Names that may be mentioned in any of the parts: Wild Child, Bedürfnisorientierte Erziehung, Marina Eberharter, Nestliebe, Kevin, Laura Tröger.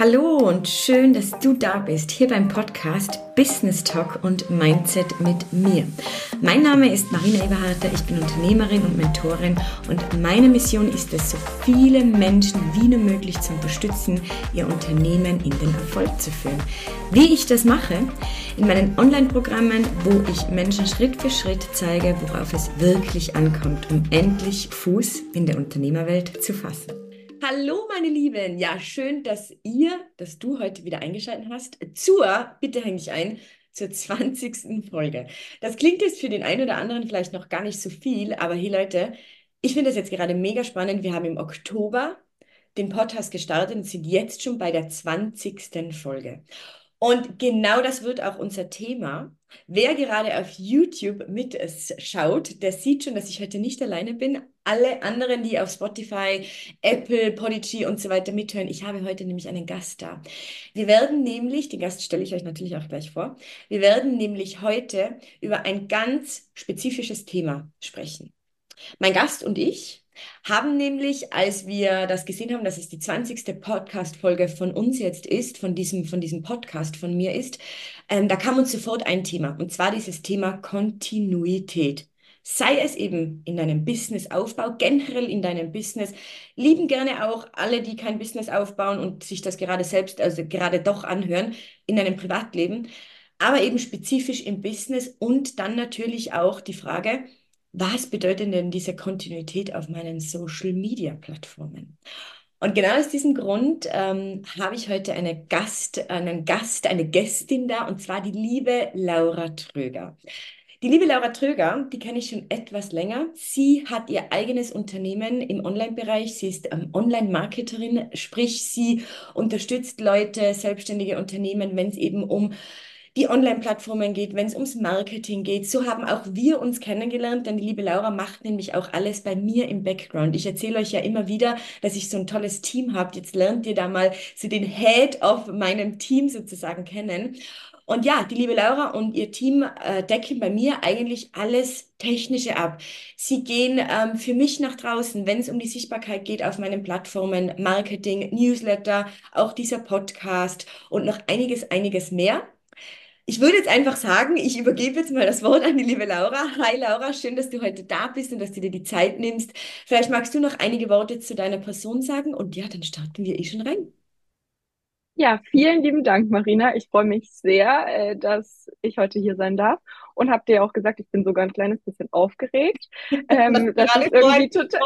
Hallo und schön, dass du da bist, hier beim Podcast Business Talk und Mindset mit mir. Mein Name ist Marina Eberharter, ich bin Unternehmerin und Mentorin und meine Mission ist es, so viele Menschen wie nur möglich zu unterstützen, ihr Unternehmen in den Erfolg zu führen. Wie ich das mache? In meinen Online-Programmen, wo ich Menschen Schritt für Schritt zeige, worauf es wirklich ankommt, um endlich Fuß in der Unternehmerwelt zu fassen. Hallo meine Lieben, ja schön, dass du heute wieder eingeschaltet hast zur 20. Folge. Das klingt jetzt für den einen oder anderen vielleicht noch gar nicht so viel, aber hey Leute, ich finde das jetzt gerade mega spannend. Wir haben im Oktober den Podcast gestartet und sind jetzt schon bei der 20. Folge. Und genau das wird auch unser Thema. Wer gerade auf YouTube mitschaut, der sieht schon, dass ich heute nicht alleine bin. Alle anderen, die auf Spotify, Apple, Podigy und so weiter mithören, ich habe heute nämlich einen Gast da. Wir werden nämlich, den Gast stelle ich euch natürlich auch gleich vor, wir werden nämlich heute über ein ganz spezifisches Thema sprechen. Mein Gast und ich haben nämlich, als wir das gesehen haben, dass es die 20. Podcast-Folge von uns jetzt ist, von diesem Podcast von mir ist, da kam uns sofort ein Thema, und zwar dieses Thema Kontinuität. Sei es eben in deinem Businessaufbau, generell in deinem Business, lieben gerne auch alle, die kein Business aufbauen und sich das gerade doch anhören, in deinem Privatleben, aber eben spezifisch im Business und dann natürlich auch die Frage, was bedeutet denn diese Kontinuität auf meinen Social-Media-Plattformen? Und genau aus diesem Grund habe ich heute eine Gästin da, und zwar die liebe Laura Tröger. Die liebe Laura Tröger, die kenne ich schon etwas länger. Sie hat ihr eigenes Unternehmen im Online-Bereich. Sie ist Online-Marketerin, sprich sie unterstützt Leute, selbstständige Unternehmen, wenn es eben um die Online-Plattformen geht, wenn es ums Marketing geht. So haben auch wir uns kennengelernt, denn die liebe Laura macht nämlich auch alles bei mir im Background. Ich erzähle euch ja immer wieder, dass ich so ein tolles Team habe. Jetzt lernt ihr da mal so den Head of meinem Team sozusagen kennen. Und ja, die liebe Laura und ihr Team decken bei mir eigentlich alles Technische ab. Sie gehen für mich nach draußen, wenn es um die Sichtbarkeit geht auf meinen Plattformen, Marketing, Newsletter, auch dieser Podcast und noch einiges mehr. Ich würde jetzt einfach sagen, ich übergebe jetzt mal das Wort an die liebe Laura. Hi Laura, schön, dass du heute da bist und dass du dir die Zeit nimmst. Vielleicht magst du noch einige Worte zu deiner Person sagen und ja, dann starten wir schon rein. Ja, vielen lieben Dank, Marina. Ich freue mich sehr, dass ich heute hier sein darf und habe dir auch gesagt, ich bin sogar ein kleines bisschen aufgeregt. Das ist irgendwie total...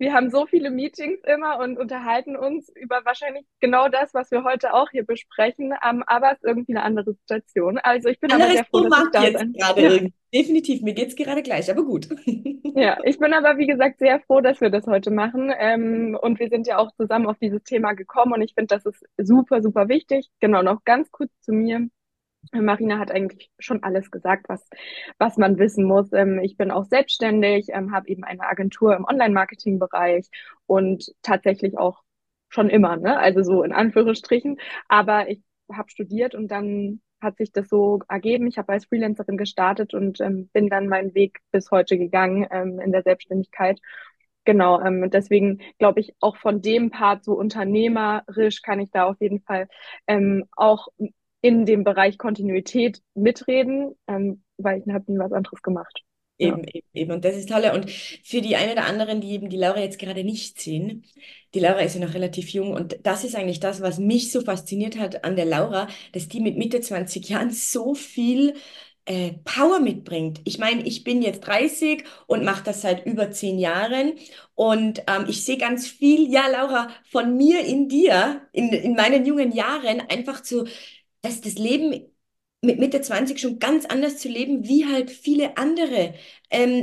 Wir haben so viele Meetings immer und unterhalten uns über wahrscheinlich genau das, was wir heute auch hier besprechen, aber es ist irgendwie eine andere Situation. Also ich bin aber sehr froh, dass ich da bin. Ja. Definitiv, mir geht's gerade gleich, aber gut. Ja, ich bin aber wie gesagt sehr froh, dass wir das heute machen und wir sind ja auch zusammen auf dieses Thema gekommen und ich finde, das ist super, super wichtig. Genau, noch ganz kurz zu mir. Marina hat eigentlich schon alles gesagt, was man wissen muss. Ich bin auch selbstständig, habe eben eine Agentur im Online-Marketing-Bereich und tatsächlich auch schon immer, ne? Also so in Anführungsstrichen. Aber ich habe studiert und dann hat sich das so ergeben. Ich habe als Freelancerin gestartet und bin dann meinen Weg bis heute gegangen in der Selbstständigkeit. Genau, deswegen glaube ich, auch von dem Part so unternehmerisch kann ich da auf jeden Fall auch in dem Bereich Kontinuität mitreden, weil ich habe nie was anderes gemacht. Eben. Und das ist toll. Und für die einen oder anderen, die eben die Laura jetzt gerade nicht sehen, die Laura ist ja noch relativ jung und das ist eigentlich das, was mich so fasziniert hat an der Laura, dass die mit Mitte 20 Jahren so viel Power mitbringt. Ich meine, ich bin jetzt 30 und mache das seit über 10 Jahren und ich sehe ganz viel, ja Laura, von mir in dir, in meinen jungen Jahren einfach zu... dass das Leben mit Mitte 20 schon ganz anders zu leben, wie halt viele andere,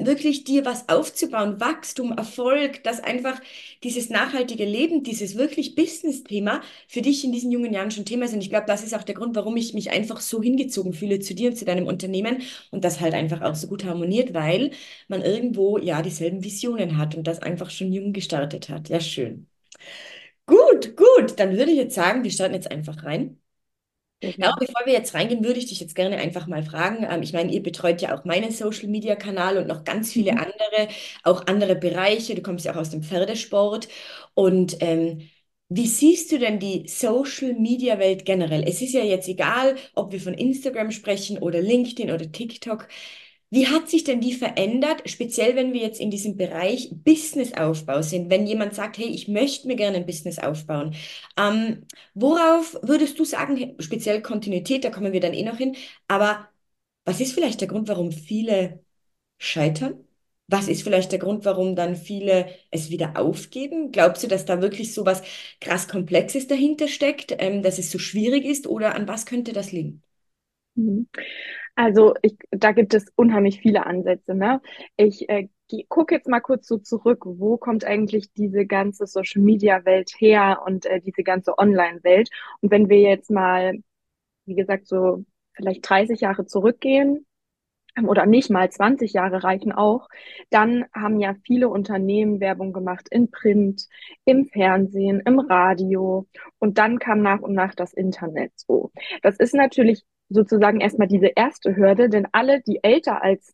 wirklich dir was aufzubauen, Wachstum, Erfolg, dass einfach dieses nachhaltige Leben, dieses wirklich Business-Thema für dich in diesen jungen Jahren schon Thema ist. Und ich glaube, das ist auch der Grund, warum ich mich einfach so hingezogen fühle zu dir und zu deinem Unternehmen und das halt einfach auch so gut harmoniert, weil man irgendwo ja dieselben Visionen hat und das einfach schon jung gestartet hat. Ja, schön. Gut, dann würde ich jetzt sagen, wir starten jetzt einfach rein. Ja, bevor wir jetzt reingehen, würde ich dich jetzt gerne einfach mal fragen. Ich meine, ihr betreut ja auch meinen Social-Media-Kanal und noch ganz viele andere, auch andere Bereiche. Du kommst ja auch aus dem Pferdesport. Und Wie siehst du denn die Social-Media-Welt generell? Es ist ja jetzt egal, ob wir von Instagram sprechen oder LinkedIn oder TikTok. Wie hat sich denn die verändert, speziell wenn wir jetzt in diesem Bereich Businessaufbau sind, wenn jemand sagt, hey, ich möchte mir gerne ein Business aufbauen. Worauf würdest du sagen, speziell Kontinuität, da kommen wir dann eh noch hin, aber was ist vielleicht der Grund, warum viele scheitern? Was ist vielleicht der Grund, warum dann viele es wieder aufgeben? Glaubst du, dass da wirklich so was krass Komplexes dahinter steckt, dass es so schwierig ist, oder an was könnte das liegen? Also da gibt es unheimlich viele Ansätze, ne? Ich gucke jetzt mal kurz so zurück, wo kommt eigentlich diese ganze Social-Media-Welt her und diese ganze Online-Welt? Und wenn wir jetzt mal, wie gesagt, so vielleicht 30 Jahre zurückgehen, oder nicht mal 20 Jahre reichen auch, dann haben ja viele Unternehmen Werbung gemacht in Print, im Fernsehen, im Radio, und dann kam nach und nach das Internet so. Das ist natürlich sozusagen erstmal diese erste Hürde, denn alle, die älter als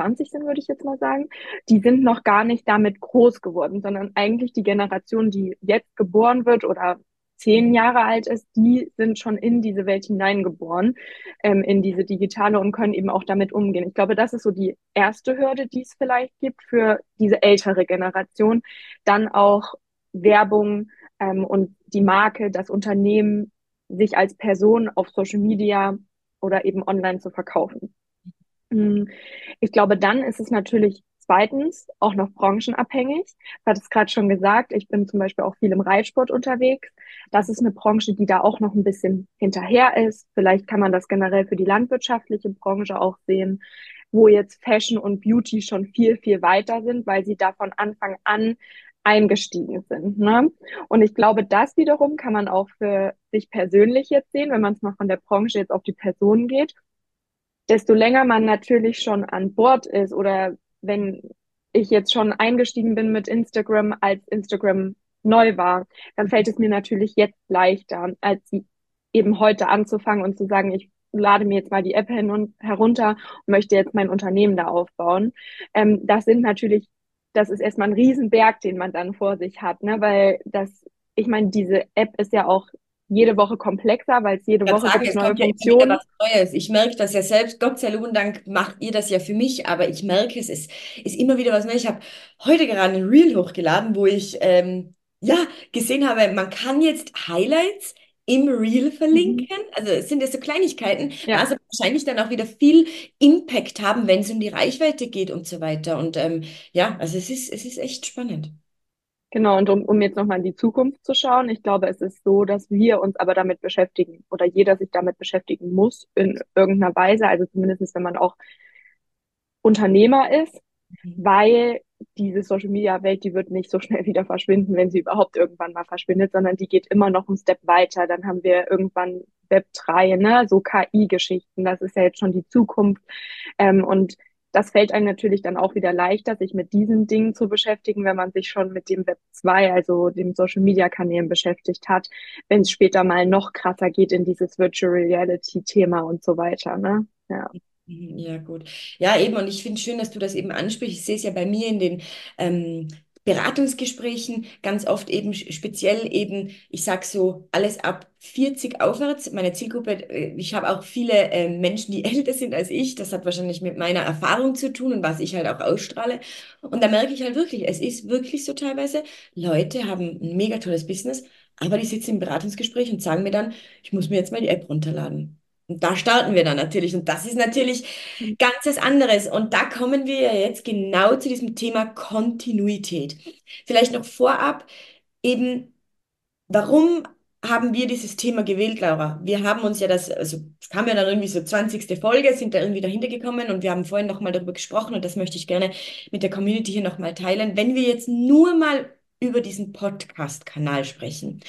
20 sind, würde ich jetzt mal sagen, die sind noch gar nicht damit groß geworden, sondern eigentlich die Generation, die jetzt geboren wird oder 10 Jahre alt ist, die sind schon in diese Welt hineingeboren, in diese digitale, und können eben auch damit umgehen. Ich glaube, das ist so die erste Hürde, die es vielleicht gibt für diese ältere Generation. Dann auch Werbung und die Marke, das Unternehmen, sich als Person auf Social Media oder eben online zu verkaufen. Ich glaube, dann ist es natürlich zweitens auch noch branchenabhängig. Ich hatte es gerade schon gesagt, ich bin zum Beispiel auch viel im Reitsport unterwegs. Das ist eine Branche, die da auch noch ein bisschen hinterher ist. Vielleicht kann man das generell für die landwirtschaftliche Branche auch sehen, wo jetzt Fashion und Beauty schon viel, viel weiter sind, weil sie da von Anfang an eingestiegen sind, ne? Und ich glaube, das wiederum kann man auch für sich persönlich jetzt sehen, wenn man es mal von der Branche jetzt auf die Person geht. Desto länger man natürlich schon an Bord ist, oder wenn ich jetzt schon eingestiegen bin mit Instagram, als Instagram neu war, dann fällt es mir natürlich jetzt leichter, als eben heute anzufangen und zu sagen, ich lade mir jetzt mal die App herunter und möchte jetzt mein Unternehmen da aufbauen. Das ist erstmal ein Riesenberg, den man dann vor sich hat, ne? Weil ich meine, diese App ist ja auch jede Woche komplexer, weil es jede Woche neue Funktionen. Ja, was Neues. Ich merke das ja selbst. Gott sei Dank macht ihr das ja für mich, aber ich merke, es ist immer wieder was Neues. Ich habe heute gerade ein Reel hochgeladen, wo ich gesehen habe, man kann jetzt Highlights im Reel verlinken. Also es sind ja so Kleinigkeiten, also wahrscheinlich dann auch wieder viel Impact haben, wenn es um die Reichweite geht und so weiter. Und also es ist echt spannend. Genau, und um jetzt nochmal in die Zukunft zu schauen, ich glaube, es ist so, dass wir uns aber damit beschäftigen, oder jeder sich damit beschäftigen muss in irgendeiner Weise, also zumindest wenn man auch Unternehmer ist, weil diese Social-Media-Welt, die wird nicht so schnell wieder verschwinden, wenn sie überhaupt irgendwann mal verschwindet, sondern die geht immer noch einen Step weiter. Dann haben wir irgendwann Web 3, ne? So KI-Geschichten, das ist ja jetzt schon die Zukunft. Und das fällt einem natürlich dann auch wieder leichter, sich mit diesen Dingen zu beschäftigen, wenn man sich schon mit dem Web 2, also den Social-Media-Kanälen beschäftigt hat, wenn es später mal noch krasser geht in dieses Virtual-Reality-Thema und so weiter, ne? Ja. Ja, gut. Ja, eben, und ich finde es schön, dass du das eben ansprichst. Ich sehe es ja bei mir in den Beratungsgesprächen ganz oft eben speziell eben, ich sag so, alles ab 40 aufwärts. Meine Zielgruppe, ich habe auch viele Menschen, die älter sind als ich. Das hat wahrscheinlich mit meiner Erfahrung zu tun und was ich halt auch ausstrahle. Und da merke ich halt wirklich, es ist wirklich so teilweise, Leute haben ein mega tolles Business, aber die sitzen im Beratungsgespräch und sagen mir dann, ich muss mir jetzt mal die App runterladen. Und da starten wir dann natürlich. Und das ist natürlich ganz was anderes. Und da kommen wir ja jetzt genau zu diesem Thema Kontinuität. Vielleicht noch vorab eben, warum haben wir dieses Thema gewählt, Laura? Wir haben uns ja es kam ja dann irgendwie so 20. Folge, sind da irgendwie dahinter gekommen, und wir haben vorhin nochmal darüber gesprochen, und das möchte ich gerne mit der Community hier nochmal teilen. Wenn wir jetzt nur mal über diesen Podcast-Kanal sprechen.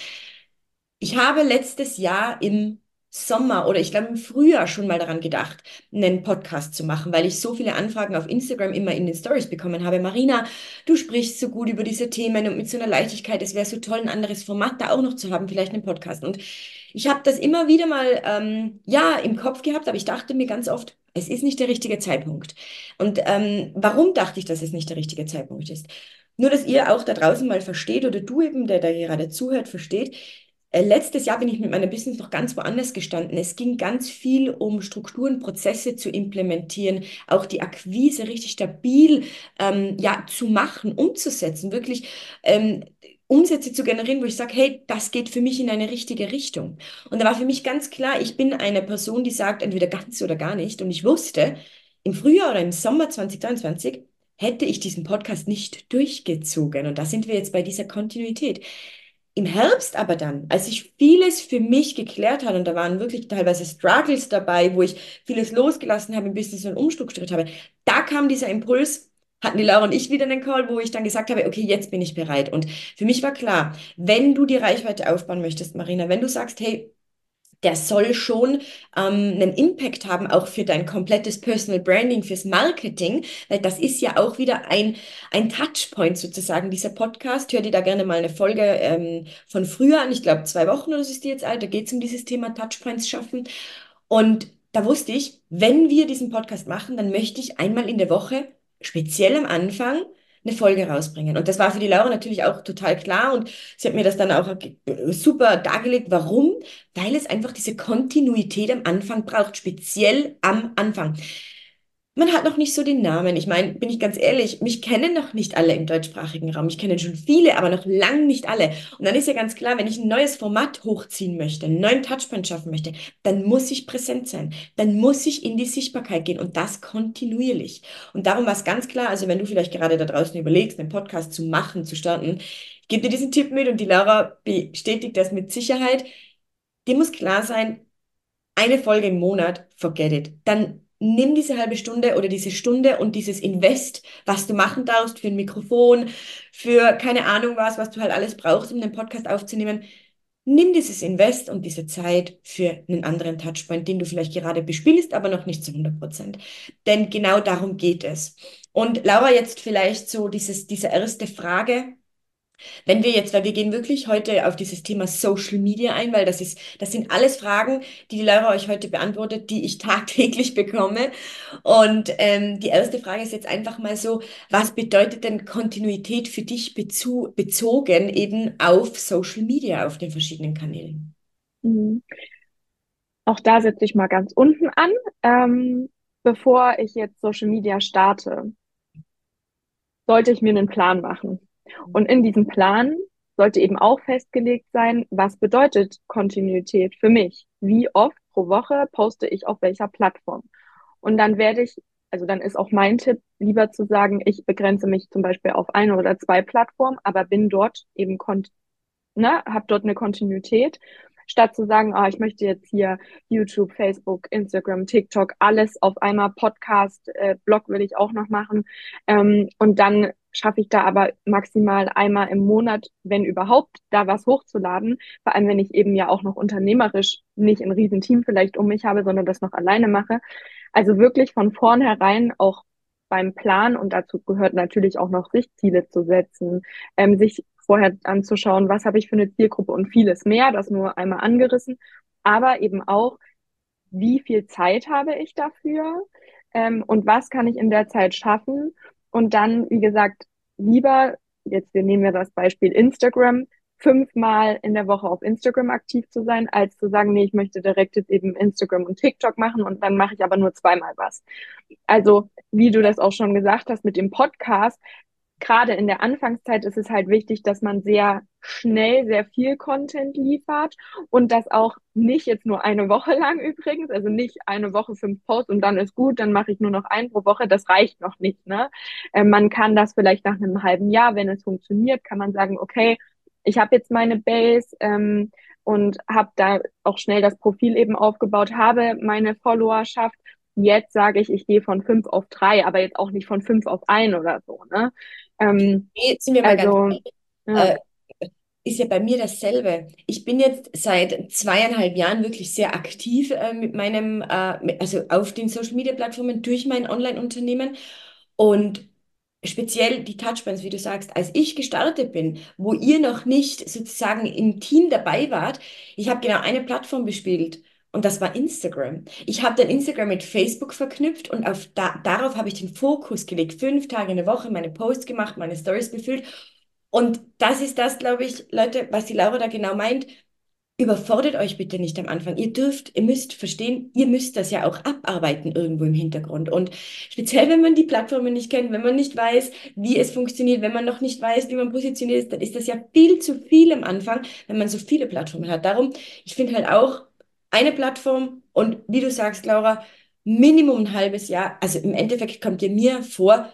Ich habe letztes Jahr im Sommer oder ich glaube im Frühjahr schon mal daran gedacht, einen Podcast zu machen, weil ich so viele Anfragen auf Instagram immer in den Stories bekommen habe. Marina, du sprichst so gut über diese Themen und mit so einer Leichtigkeit, es wäre so toll, ein anderes Format da auch noch zu haben, vielleicht einen Podcast. Und ich habe das immer wieder mal im Kopf gehabt, aber ich dachte mir ganz oft, es ist nicht der richtige Zeitpunkt. Und warum dachte ich, dass es nicht der richtige Zeitpunkt ist? Nur, dass ihr auch da draußen mal versteht oder du eben, der da gerade zuhört, versteht, letztes Jahr bin ich mit meinem Business noch ganz woanders gestanden. Es ging ganz viel um Strukturen, Prozesse zu implementieren, auch die Akquise richtig stabil zu machen, umzusetzen, wirklich Umsätze zu generieren, wo ich sage, hey, das geht für mich in eine richtige Richtung. Und da war für mich ganz klar, ich bin eine Person, die sagt, entweder ganz oder gar nicht. Und ich wusste, im Frühjahr oder im Sommer 2023 hätte ich diesen Podcast nicht durchgezogen. Und da sind wir jetzt bei dieser Kontinuität. Im Herbst aber dann, als ich vieles für mich geklärt hatte, und da waren wirklich teilweise Struggles dabei, wo ich vieles losgelassen habe, im Business und umstrukturiert habe, da kam dieser Impuls, hatten die Laura und ich wieder einen Call, wo ich dann gesagt habe, okay, jetzt bin ich bereit. Und für mich war klar, wenn du die Reichweite aufbauen möchtest, Marina, wenn du sagst, hey, der soll schon einen Impact haben, auch für dein komplettes Personal Branding, fürs Marketing, weil das ist ja auch wieder ein Touchpoint sozusagen, dieser Podcast. Hör dir da gerne mal eine Folge von früher an, ich glaube 2 Wochen oder so ist die jetzt alt, da geht es um dieses Thema Touchpoints schaffen. Und da wusste ich, wenn wir diesen Podcast machen, dann möchte ich einmal in der Woche, speziell am Anfang, eine Folge rausbringen. Und das war für die Laura natürlich auch total klar und sie hat mir das dann auch super dargelegt. Warum? Weil es einfach diese Kontinuität am Anfang braucht, speziell am Anfang. Man hat noch nicht so den Namen. Ich meine, bin ich ganz ehrlich, mich kennen noch nicht alle im deutschsprachigen Raum. Ich kenne schon viele, aber noch lang nicht alle. Und dann ist ja ganz klar, wenn ich ein neues Format hochziehen möchte, einen neuen Touchpoint schaffen möchte, dann muss ich präsent sein. Dann muss ich in die Sichtbarkeit gehen und das kontinuierlich. Und darum war es ganz klar, also wenn du vielleicht gerade da draußen überlegst, einen Podcast zu machen, zu starten, ich gebe dir diesen Tipp mit und die Laura bestätigt das mit Sicherheit. Dir muss klar sein, eine Folge im Monat, forget it. Dann nimm diese halbe Stunde oder diese Stunde und dieses Invest, was du machen darfst für ein Mikrofon, für keine Ahnung was du halt alles brauchst, um den Podcast aufzunehmen. Nimm dieses Invest und diese Zeit für einen anderen Touchpoint, den du vielleicht gerade bespielst, aber noch nicht zu 100%. Denn genau darum geht es. Und Laura, jetzt vielleicht so diese erste Frage. Wenn wir jetzt, weil wir gehen wirklich heute auf dieses Thema Social Media ein, weil das sind alles Fragen, die Laura euch heute beantwortet, die ich tagtäglich bekomme. Und die erste Frage ist jetzt einfach mal so, was bedeutet denn Kontinuität für dich bezogen eben auf Social Media, auf den verschiedenen Kanälen? Mhm. Auch da setze ich mal ganz unten an, bevor ich jetzt Social Media starte, sollte ich mir einen Plan machen. Und in diesem Plan sollte eben auch festgelegt sein, was bedeutet Kontinuität für mich? Wie oft pro Woche poste ich auf welcher Plattform? Und dann dann ist auch mein Tipp, lieber zu sagen, ich begrenze mich zum Beispiel auf 1 oder 2 Plattformen, aber bin dort eben, habe dort eine Kontinuität, statt zu sagen, ich möchte jetzt hier YouTube, Facebook, Instagram, TikTok, alles auf einmal, Podcast, Blog will ich auch noch machen, und dann schaffe ich da aber maximal einmal im Monat, wenn überhaupt, da was hochzuladen. Vor allem, wenn ich eben ja auch noch unternehmerisch nicht ein Riesenteam vielleicht um mich habe, sondern das noch alleine mache. Also wirklich von vornherein auch beim Plan, und dazu gehört natürlich auch noch, sich Ziele zu setzen, sich vorher anzuschauen, was habe ich für eine Zielgruppe und vieles mehr, das nur einmal angerissen. Aber eben auch, wie viel Zeit habe ich dafür, und was kann ich in der Zeit schaffen? Und dann, wie gesagt, lieber, jetzt nehmen wir das Beispiel Instagram, 5-mal in der Woche auf Instagram aktiv zu sein, als zu sagen, nee, ich möchte direkt jetzt eben Instagram und TikTok machen und dann mache ich aber nur 2-mal was. Also, wie du das auch schon gesagt hast mit dem Podcast, gerade in der Anfangszeit ist es halt wichtig, dass man sehr schnell sehr viel Content liefert und das auch nicht jetzt nur eine Woche lang übrigens, also nicht eine Woche 5 Posts und dann ist gut, dann mache ich nur noch einen pro Woche, das reicht noch nicht, ne? Man kann das vielleicht nach einem halben Jahr, wenn es funktioniert, kann man sagen, okay, ich habe jetzt meine Base und habe da auch schnell das Profil eben aufgebaut, habe meine Followerschaft. Jetzt sage ich, ich gehe von 5 auf 3, aber jetzt auch nicht von 5 auf 1 oder so. Ne? Jetzt sind wir mal ganz ehrlich. Ist ja bei mir dasselbe. Ich bin jetzt seit 2,5 Jahren wirklich sehr aktiv mit meinem, also auf den Social Media Plattformen durch mein Online-Unternehmen und speziell die Touchpoints, wie du sagst, als ich gestartet bin, wo ihr noch nicht sozusagen im Team dabei wart, ich habe genau eine Plattform bespielt. Und das war Instagram. Ich habe dann Instagram mit Facebook verknüpft und darauf habe ich den Fokus gelegt. 5 Tage in der Woche meine Posts gemacht, meine Stories befüllt. Und das ist das, glaube ich, Leute, was die Laura da genau meint. Überfordert euch bitte nicht am Anfang. Ihr müsst verstehen, ihr müsst das ja auch abarbeiten irgendwo im Hintergrund. Und speziell, wenn man die Plattformen nicht kennt, wenn man nicht weiß, wie es funktioniert, wenn man noch nicht weiß, wie man positioniert ist, dann ist das ja viel zu viel am Anfang, wenn man so viele Plattformen hat. Darum, ich finde halt auch eine Plattform und wie du sagst, Laura, Minimum ein halbes Jahr. Also im Endeffekt kommt ihr mir vor,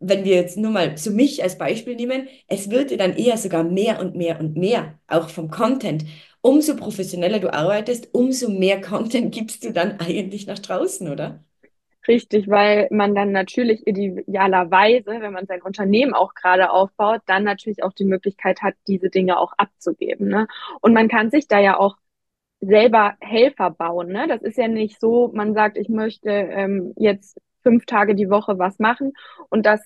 wenn wir jetzt nur mal so mich als Beispiel nehmen, es wird dir dann eher sogar mehr und mehr und mehr, auch vom Content. Umso professioneller du arbeitest, umso mehr Content gibst du dann eigentlich nach draußen, oder? Richtig, weil man dann natürlich idealerweise, wenn man sein Unternehmen auch gerade aufbaut, dann natürlich auch die Möglichkeit hat, diese Dinge auch abzugeben, ne? Und man kann sich da ja auch selber Helfer bauen, ne? Das ist ja nicht so, man sagt, ich möchte jetzt 5 Tage die Woche was machen und das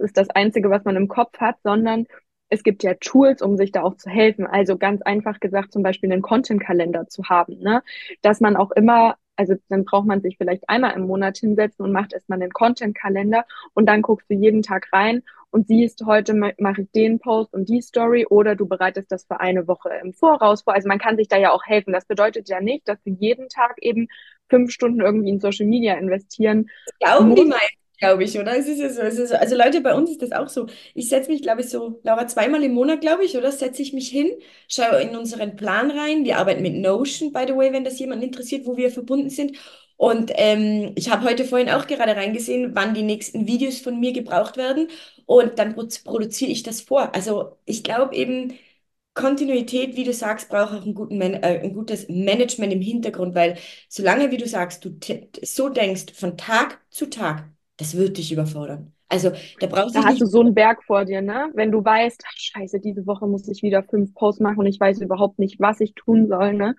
ist das Einzige, was man im Kopf hat, sondern es gibt ja Tools, um sich da auch zu helfen. Also ganz einfach gesagt, zum Beispiel einen Content-Kalender zu haben, ne? Dass man auch immer, also dann braucht man sich vielleicht einmal im Monat hinsetzen und macht erstmal einen Content-Kalender und dann guckst du jeden Tag rein und siehst, heute mache ich den Post und die Story oder du bereitest das für eine Woche im Voraus vor. Also man kann sich da ja auch helfen. Das bedeutet ja nicht, dass du jeden Tag eben 5 Stunden irgendwie in Social Media investieren. Glauben die meisten, glaube ich, oder? Es ist ja so, Also Leute, bei uns ist das auch so. Ich setze mich, glaube ich, so, Laura, zweimal im Monat, glaube ich, oder? Setze ich mich hin, schaue in unseren Plan rein. Wir arbeiten mit Notion, by the way, wenn das jemanden interessiert, wo wir verbunden sind. Und ich habe heute vorhin auch gerade reingesehen, wann die nächsten Videos von mir gebraucht werden. Und dann produziere ich das vor. Also ich glaube eben, Kontinuität, wie du sagst, braucht auch ein gutes Management im Hintergrund, weil solange, wie du sagst, du so denkst, von Tag zu Tag, das wird dich überfordern. Also da brauchst du. Da hast du so einen Berg vor dir, ne? Wenn du weißt, ach, scheiße, diese Woche muss ich wieder 5 Posts machen und ich weiß überhaupt nicht, was ich tun soll, ne?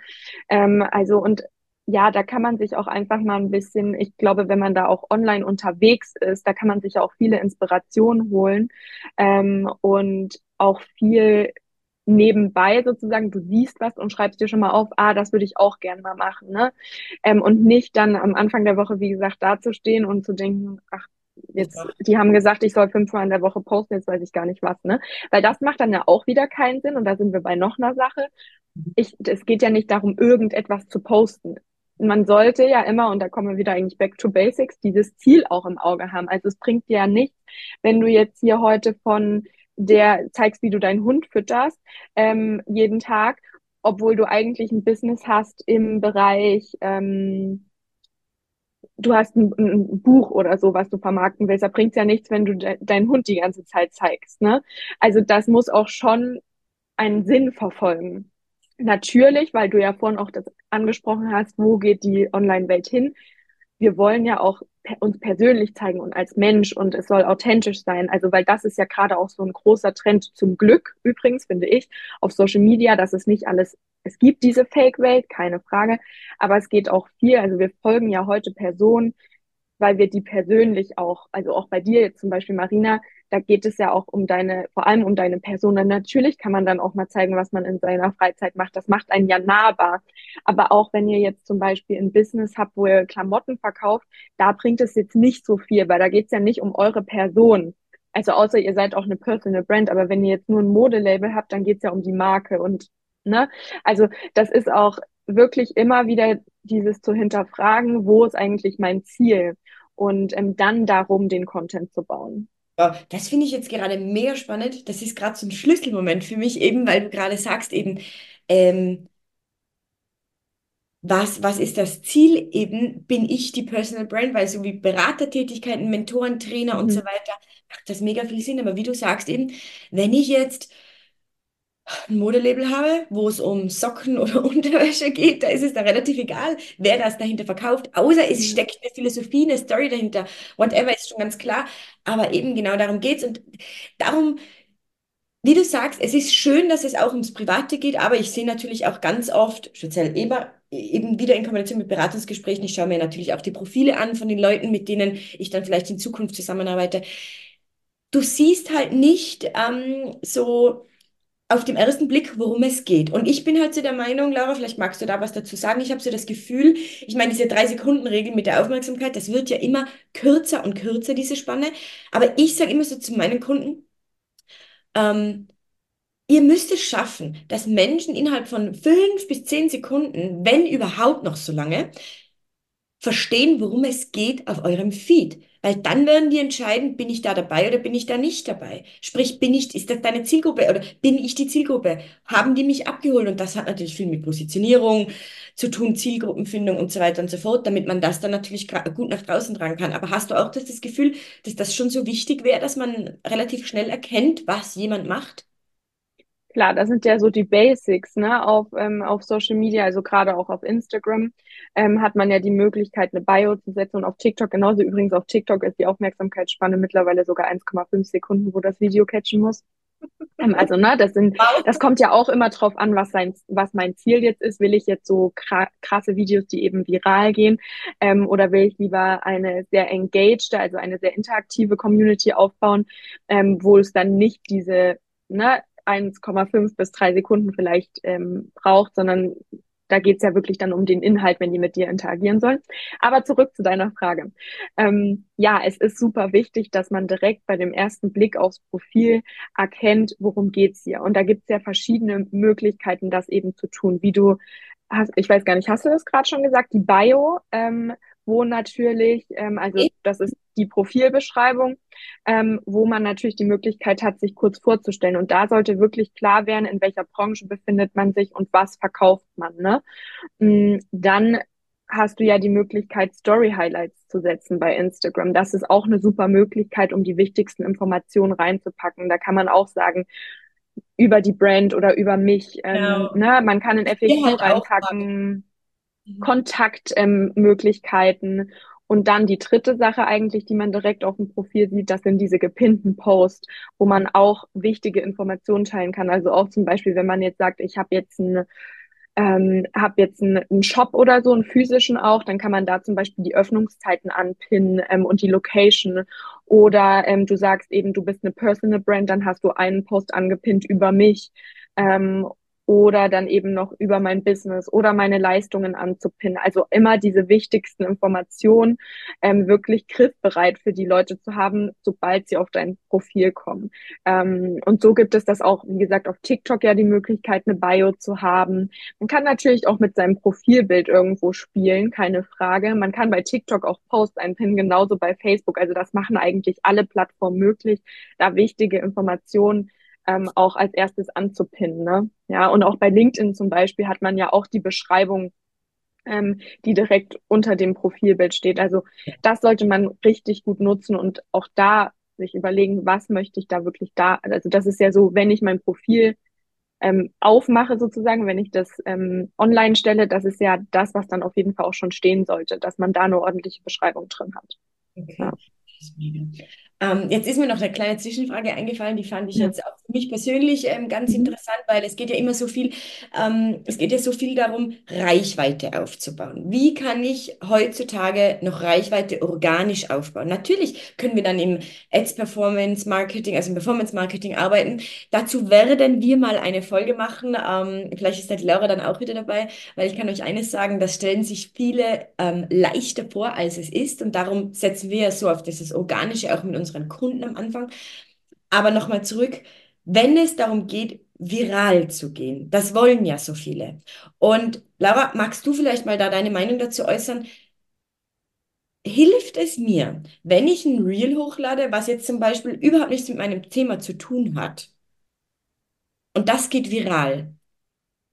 Und ja, da kann man sich auch einfach mal ein bisschen, ich glaube, wenn man da auch online unterwegs ist, da kann man sich ja auch viele Inspirationen holen und auch viel nebenbei sozusagen, du siehst was und schreibst dir schon mal auf, das würde ich auch gerne mal machen, ne? Und nicht dann am Anfang der Woche, wie gesagt, dazustehen und zu denken, ach, jetzt, die haben gesagt, ich soll 5 Mal in der Woche posten, jetzt weiß ich gar nicht was, ne? Weil das macht dann ja auch wieder keinen Sinn und da sind wir bei noch einer Sache. Es geht ja nicht darum, irgendetwas zu posten. Man sollte ja immer, und da kommen wir wieder eigentlich back to basics, dieses Ziel auch im Auge haben. Also es bringt dir ja nichts, wenn du jetzt hier heute zeigst, wie du deinen Hund fütterst, jeden Tag, obwohl du eigentlich ein Business hast im Bereich, du hast ein Buch oder so, was du vermarkten willst. Da bringt's ja nichts, wenn du deinen Hund die ganze Zeit zeigst, ne? Also das muss auch schon einen Sinn verfolgen. Natürlich, weil du ja vorhin auch das angesprochen hast, wo geht die Online-Welt hin? Wir wollen ja auch uns persönlich zeigen und als Mensch und es soll authentisch sein. Also, weil das ist ja gerade auch so ein großer Trend, zum Glück übrigens, finde ich, auf Social Media, dass es nicht alles, es gibt diese Fake-Welt, keine Frage, aber es geht auch viel, also wir folgen ja heute Personen, weil wir die persönlich auch, also auch bei dir jetzt zum Beispiel, Marina, da geht es ja auch vor allem um deine Person. Und natürlich kann man dann auch mal zeigen, was man in seiner Freizeit macht. Das macht einen ja nahbar. Aber auch wenn ihr jetzt zum Beispiel ein Business habt, wo ihr Klamotten verkauft, da bringt es jetzt nicht so viel, weil da geht's ja nicht um eure Person. Also außer ihr seid auch eine Personal Brand. Aber wenn ihr jetzt nur ein Modelabel habt, dann geht's ja um die Marke. Und ne, also das ist auch wirklich immer wieder dieses zu hinterfragen, wo ist eigentlich mein Ziel? Und dann darum, den Content zu bauen. Ja, das finde ich jetzt gerade mega spannend. Das ist gerade so ein Schlüsselmoment für mich eben, weil du gerade sagst eben, was ist das Ziel eben? Bin ich die Personal Brand? Weil so wie Beratertätigkeiten, Mentoren, Trainer und so weiter, macht das mega viel Sinn. Aber wie du sagst eben, wenn ich jetzt ein Modelabel habe, wo es um Socken oder Unterwäsche geht, da ist es dann relativ egal, wer das dahinter verkauft, außer es steckt eine Philosophie, eine Story dahinter, whatever, ist schon ganz klar, aber eben genau darum geht's und darum, wie du sagst, es ist schön, dass es auch ums Private geht, aber ich sehe natürlich auch ganz oft, speziell eben wieder in Kombination mit Beratungsgesprächen, ich schaue mir natürlich auch die Profile an von den Leuten, mit denen ich dann vielleicht in Zukunft zusammenarbeite, du siehst halt nicht so auf dem ersten Blick, worum es geht. Und ich bin halt so der Meinung, Laura, vielleicht magst du da was dazu sagen. Ich habe so das Gefühl, ich meine, diese 3-Sekunden-Regel mit der Aufmerksamkeit, das wird ja immer kürzer und kürzer, diese Spanne. Aber ich sage immer so zu meinen Kunden, ihr müsst es schaffen, dass Menschen innerhalb von 5 bis 10 Sekunden, wenn überhaupt noch so lange, verstehen, worum es geht auf eurem Feed. Weil dann werden die entscheiden, bin ich da dabei oder bin ich da nicht dabei? Sprich, ist das deine Zielgruppe oder bin ich die Zielgruppe? Haben die mich abgeholt? Und das hat natürlich viel mit Positionierung zu tun, Zielgruppenfindung und so weiter und so fort, damit man das dann natürlich gut nach draußen tragen kann. Aber hast du auch das Gefühl, dass das schon so wichtig wäre, dass man relativ schnell erkennt, was jemand macht? Klar, das sind ja so die Basics, ne, auf Social Media, also gerade auch auf Instagram hat man ja die Möglichkeit, eine Bio zu setzen und auf TikTok genauso. Übrigens auf TikTok ist die Aufmerksamkeitsspanne mittlerweile sogar 1,5 Sekunden, wo das Video catchen muss. Also, ne, das kommt ja auch immer drauf an, was mein Ziel jetzt ist. Will ich jetzt so krasse Videos, die eben viral gehen, oder will ich lieber eine sehr engaged, also eine sehr interaktive Community aufbauen, wo es dann nicht diese, ne, 1,5 bis 3 Sekunden vielleicht braucht, sondern da geht's ja wirklich dann um den Inhalt, wenn die mit dir interagieren sollen. Aber zurück zu deiner Frage. Ja, es ist super wichtig, dass man direkt bei dem ersten Blick aufs Profil erkennt, worum geht's hier. Und da gibt's ja verschiedene Möglichkeiten, das eben zu tun. Wie du hast, ich weiß gar nicht, hast du das gerade schon gesagt, die Bio, wo natürlich, also das ist die Profilbeschreibung, wo man natürlich die Möglichkeit hat, sich kurz vorzustellen. Und da sollte wirklich klar werden, in welcher Branche befindet man sich und was verkauft man, ne? Dann hast du ja die Möglichkeit, Story-Highlights zu setzen bei Instagram. Das ist auch eine super Möglichkeit, um die wichtigsten Informationen reinzupacken. Da kann man auch sagen, über die Brand oder über mich. Genau. Ne? Man kann in FAQ reinpacken, Kontaktmöglichkeiten. Und dann die dritte Sache eigentlich, die man direkt auf dem Profil sieht, das sind diese gepinnten Posts, wo man auch wichtige Informationen teilen kann. Also auch zum Beispiel, wenn man jetzt sagt, ich habe jetzt einen Shop oder so, einen physischen auch, dann kann man da zum Beispiel die Öffnungszeiten anpinnen und die Location. Oder du sagst eben, du bist eine Personal Brand, dann hast du einen Post angepinnt über mich. Oder dann eben noch über mein Business oder meine Leistungen anzupinnen. Also immer diese wichtigsten Informationen wirklich griffbereit für die Leute zu haben, sobald sie auf dein Profil kommen. Und so gibt es das auch, wie gesagt, auf TikTok ja die Möglichkeit, eine Bio zu haben. Man kann natürlich auch mit seinem Profilbild irgendwo spielen, keine Frage. Man kann bei TikTok auch Posts einpinnen, genauso bei Facebook. Also das machen eigentlich alle Plattformen möglich, da wichtige Informationen auch als erstes anzupinnen, ne? Ja, und auch bei LinkedIn zum Beispiel hat man ja auch die Beschreibung, die direkt unter dem Profilbild steht. Also das sollte man richtig gut nutzen und auch da sich überlegen, was möchte ich da wirklich da. Also das ist ja so, wenn ich mein Profil aufmache sozusagen, wenn ich das online stelle, das ist ja das, was dann auf jeden Fall auch schon stehen sollte, dass man da eine ordentliche Beschreibung drin hat. Okay. Ja. Jetzt ist mir noch eine kleine Zwischenfrage eingefallen, die fand ich jetzt auch für mich persönlich ganz interessant, weil es geht ja immer so viel, darum, Reichweite aufzubauen. Wie kann ich heutzutage noch Reichweite organisch aufbauen? Natürlich können wir dann im Ads-Performance-Marketing, also im Performance-Marketing arbeiten. Dazu werden wir mal eine Folge machen. Vielleicht ist da die Laura dann auch wieder dabei, weil ich kann euch eines sagen, das stellen sich viele leichter vor, als es ist. Und darum setzen wir so auf dieses Organische, auch mit unseren Kunden am Anfang. Aber nochmal zurück, wenn es darum geht, viral zu gehen, das wollen ja so viele. Und Laura, magst du vielleicht mal da deine Meinung dazu äußern? Hilft es mir, wenn ich ein Reel hochlade, was jetzt zum Beispiel überhaupt nichts mit meinem Thema zu tun hat, und das geht viral?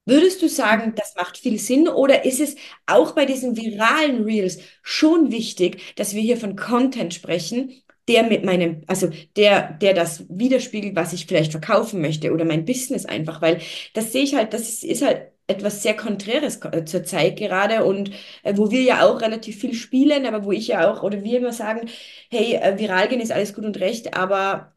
Würdest du sagen, das macht viel Sinn, oder ist es auch bei diesen viralen Reels schon wichtig, dass wir hier von Content sprechen, der mit meinem, also der das widerspiegelt, was ich vielleicht verkaufen möchte oder mein Business einfach, weil das sehe ich halt, das ist halt etwas sehr Konträres zur Zeit gerade und wo wir ja auch relativ viel spielen, aber wo ich ja auch, oder wir immer sagen, hey, viral gehen ist alles gut und recht, aber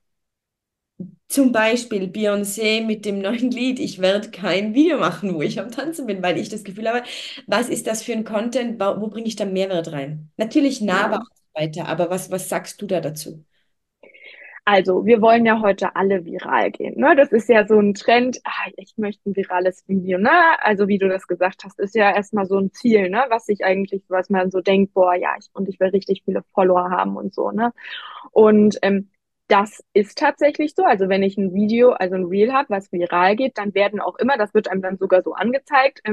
zum Beispiel Beyoncé mit dem neuen Lied, ich werde kein Video machen, wo ich am Tanzen bin, weil ich das Gefühl habe, was ist das für ein Content, wo bringe ich da Mehrwert rein? Natürlich nahbar und so weiter, aber was sagst du da dazu? Also, wir wollen ja heute alle viral gehen, ne? Das ist ja so ein Trend, ich möchte ein virales Video, ne? Also, wie du das gesagt hast, ist ja erstmal so ein Ziel, ne? Was man so denkt, boah, ja, ich will richtig viele Follower haben und so, ne? Und das ist tatsächlich so. Also, wenn ich ein Video, also ein Reel habe, was viral geht, dann werden auch immer, das wird einem dann sogar so angezeigt,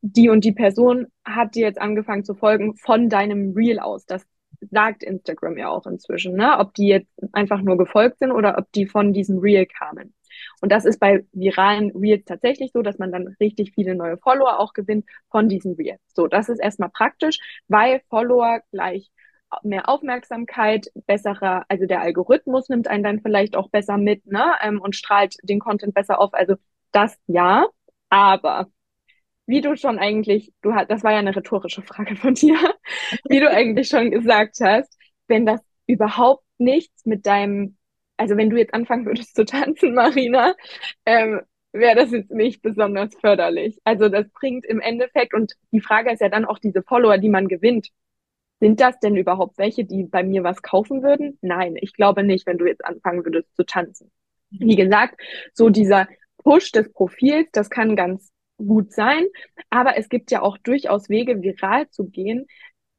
die und die Person hat dir jetzt angefangen zu folgen von deinem Reel aus. Das sagt Instagram ja auch inzwischen, ne? Ob die jetzt einfach nur gefolgt sind oder ob die von diesem Reel kamen. Und das ist bei viralen Reels tatsächlich so, dass man dann richtig viele neue Follower auch gewinnt von diesem Reel. So, das ist erstmal praktisch, weil Follower gleich mehr Aufmerksamkeit, besserer, also der Algorithmus nimmt einen dann vielleicht auch besser mit, ne? Und strahlt den Content besser auf. Also das ja, aber wie du schon eigentlich, das war ja eine rhetorische Frage von dir, wie du eigentlich schon gesagt hast, wenn das überhaupt nichts mit deinem, also wenn du jetzt anfangen würdest zu tanzen, Marina, wäre das jetzt nicht besonders förderlich. Also das bringt im Endeffekt, und die Frage ist ja dann auch diese Follower, die man gewinnt, sind das denn überhaupt welche, die bei mir was kaufen würden? Nein, ich glaube nicht, wenn du jetzt anfangen würdest zu tanzen. Wie gesagt, so dieser Push des Profils, das kann ganz gut sein, aber es gibt ja auch durchaus Wege, viral zu gehen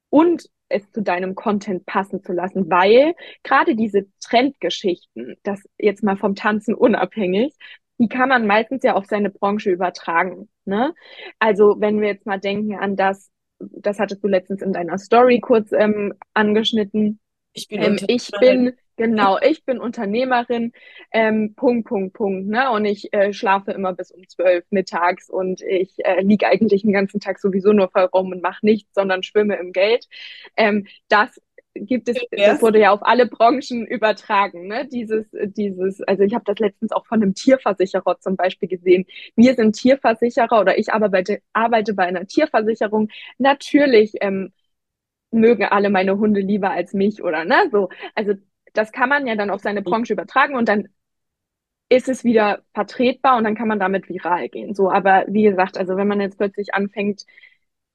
und es zu deinem Content passen zu lassen, weil gerade diese Trendgeschichten, das jetzt mal vom Tanzen unabhängig, die kann man meistens ja auf seine Branche übertragen, ne? Also wenn wir jetzt mal denken an das hattest du letztens in deiner Story kurz angeschnitten, ich bin Unternehmerin, ne? Und ich schlafe immer bis um 12 mittags und ich liege eigentlich den ganzen Tag sowieso nur voll rum und mache nichts, sondern schwimme im Geld. Das wurde ja auf alle Branchen übertragen, ne? Also ich habe das letztens auch von einem Tierversicherer zum Beispiel gesehen. Wir sind Tierversicherer oder ich arbeite bei einer Tierversicherung. Natürlich mögen alle meine Hunde lieber als mich oder, ne? So. Also, das kann man ja dann auf seine Branche übertragen und dann ist es wieder vertretbar und dann kann man damit viral gehen. So, aber wie gesagt, also wenn man jetzt plötzlich anfängt,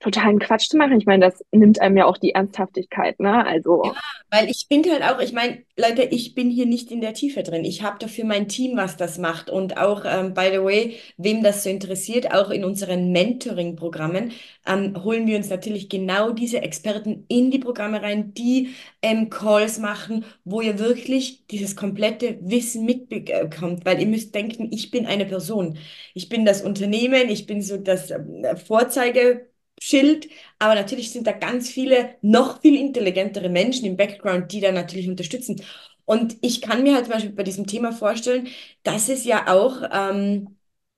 totalen Quatsch zu machen, ich meine, das nimmt einem ja auch die Ernsthaftigkeit, ne? Also ja, weil ich bin halt auch, ich meine, Leute, ich bin hier nicht in der Tiefe drin. Ich habe dafür mein Team, was das macht. Und auch, by the way, wem das so interessiert, auch in unseren Mentoring-Programmen holen wir uns natürlich genau diese Experten in die Programme rein, die Calls machen, wo ihr wirklich dieses komplette Wissen mitbekommt. Weil ihr müsst denken, ich bin eine Person. Ich bin das Unternehmen, ich bin so das Vorzeigeschild, aber natürlich sind da ganz viele noch viel intelligentere Menschen im Background, die da natürlich unterstützen. Und ich kann mir halt zum Beispiel bei diesem Thema vorstellen, dass es ja auch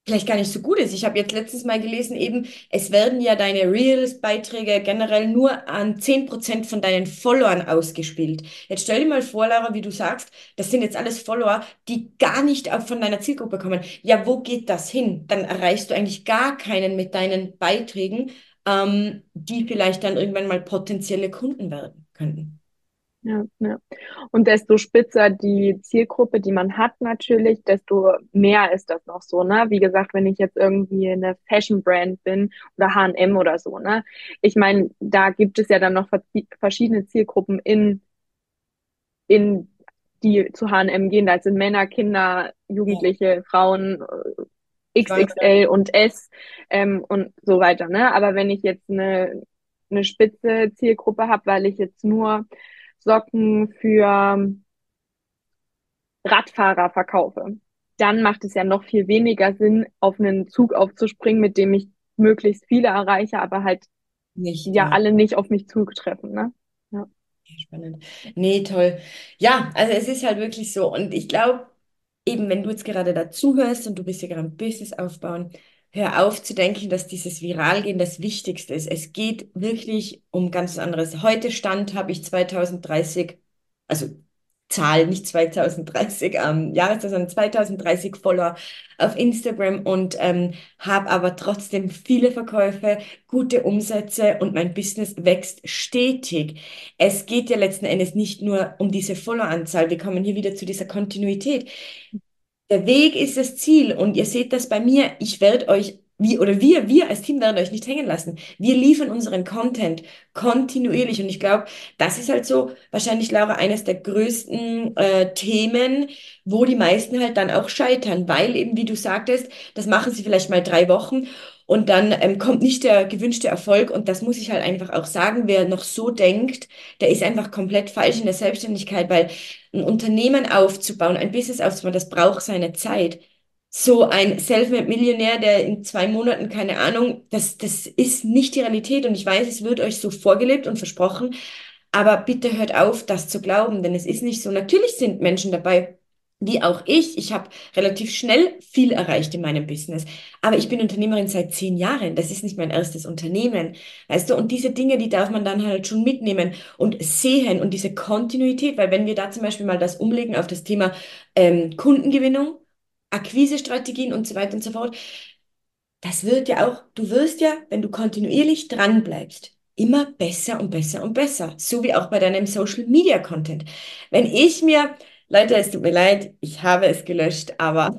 vielleicht gar nicht so gut ist. Ich habe jetzt letztens mal gelesen, eben, es werden ja deine Reels-Beiträge generell nur an 10% von deinen Followern ausgespielt. Jetzt stell dir mal vor, Laura, wie du sagst, das sind jetzt alles Follower, die gar nicht von deiner Zielgruppe kommen. Ja, wo geht das hin? Dann erreichst du eigentlich gar keinen mit deinen Beiträgen, die vielleicht dann irgendwann mal potenzielle Kunden werden könnten. Ja, ja. Und desto spitzer die Zielgruppe, die man hat natürlich, desto mehr ist das noch so, ne? Wie gesagt, wenn ich jetzt irgendwie eine Fashion-Brand bin oder H&M oder so, ne? Ich meine, da gibt es ja dann noch verschiedene Zielgruppen in die zu H&M gehen. Da sind Männer, Kinder, Jugendliche, ja. Frauen, XXL und S und so weiter, ne? Aber wenn ich jetzt eine spitze Zielgruppe habe, weil ich jetzt nur Socken für Radfahrer verkaufe, dann macht es ja noch viel weniger Sinn, auf einen Zug aufzuspringen, mit dem ich möglichst viele erreiche, aber halt nicht, ja, alle nicht auf mich zutreffen, ne? Ja. Spannend. Nee, toll. Ja, also es ist halt wirklich so. Und ich glaube, eben wenn du jetzt gerade dazuhörst und du bist ja gerade im Business aufbauen, hör auf zu denken, dass dieses Viralgehen das Wichtigste ist. Es geht wirklich um ganz anderes. Heute Stand habe ich 2030, also Zahl, nicht 2030, Jahrestag, sondern 2030 Follower auf Instagram und habe aber trotzdem viele Verkäufe, gute Umsätze und mein Business wächst stetig. Es geht ja letzten Endes nicht nur um diese Followeranzahl. Wir kommen hier wieder zu dieser Kontinuität. Der Weg ist das Ziel und ihr seht das bei mir, ich werde euch wir als Team werden euch nicht hängen lassen. Wir liefern unseren Content kontinuierlich. Und ich glaube, das ist halt so wahrscheinlich, Laura, eines der größten Themen, wo die meisten halt dann auch scheitern. Weil eben, wie du sagtest, das machen sie vielleicht mal 3 Wochen und dann kommt nicht der gewünschte Erfolg. Und das muss ich halt einfach auch sagen, wer noch so denkt, der ist einfach komplett falsch in der Selbstständigkeit, weil ein Unternehmen aufzubauen, ein Business aufzubauen, das braucht seine Zeit. So ein Selfmade-Millionär, der in 2 Monaten, keine Ahnung, das ist nicht die Realität. Und ich weiß, es wird euch so vorgelebt und versprochen, aber bitte hört auf, das zu glauben, denn es ist nicht so. Natürlich sind Menschen dabei, wie auch ich. Ich habe relativ schnell viel erreicht in meinem Business, aber ich bin Unternehmerin seit 10 Jahren. Das ist nicht mein erstes Unternehmen, weißt du? Und diese Dinge, die darf man dann halt schon mitnehmen und sehen und diese Kontinuität, weil wenn wir da zum Beispiel mal das umlegen auf das Thema Kundengewinnung, Akquisestrategien und so weiter und so fort. Das wird ja auch, du wirst ja, wenn du kontinuierlich dran bleibst, immer besser und besser und besser. So wie auch bei deinem Social Media Content. Wenn ich mir, Leute, es tut mir leid, ich habe es gelöscht, aber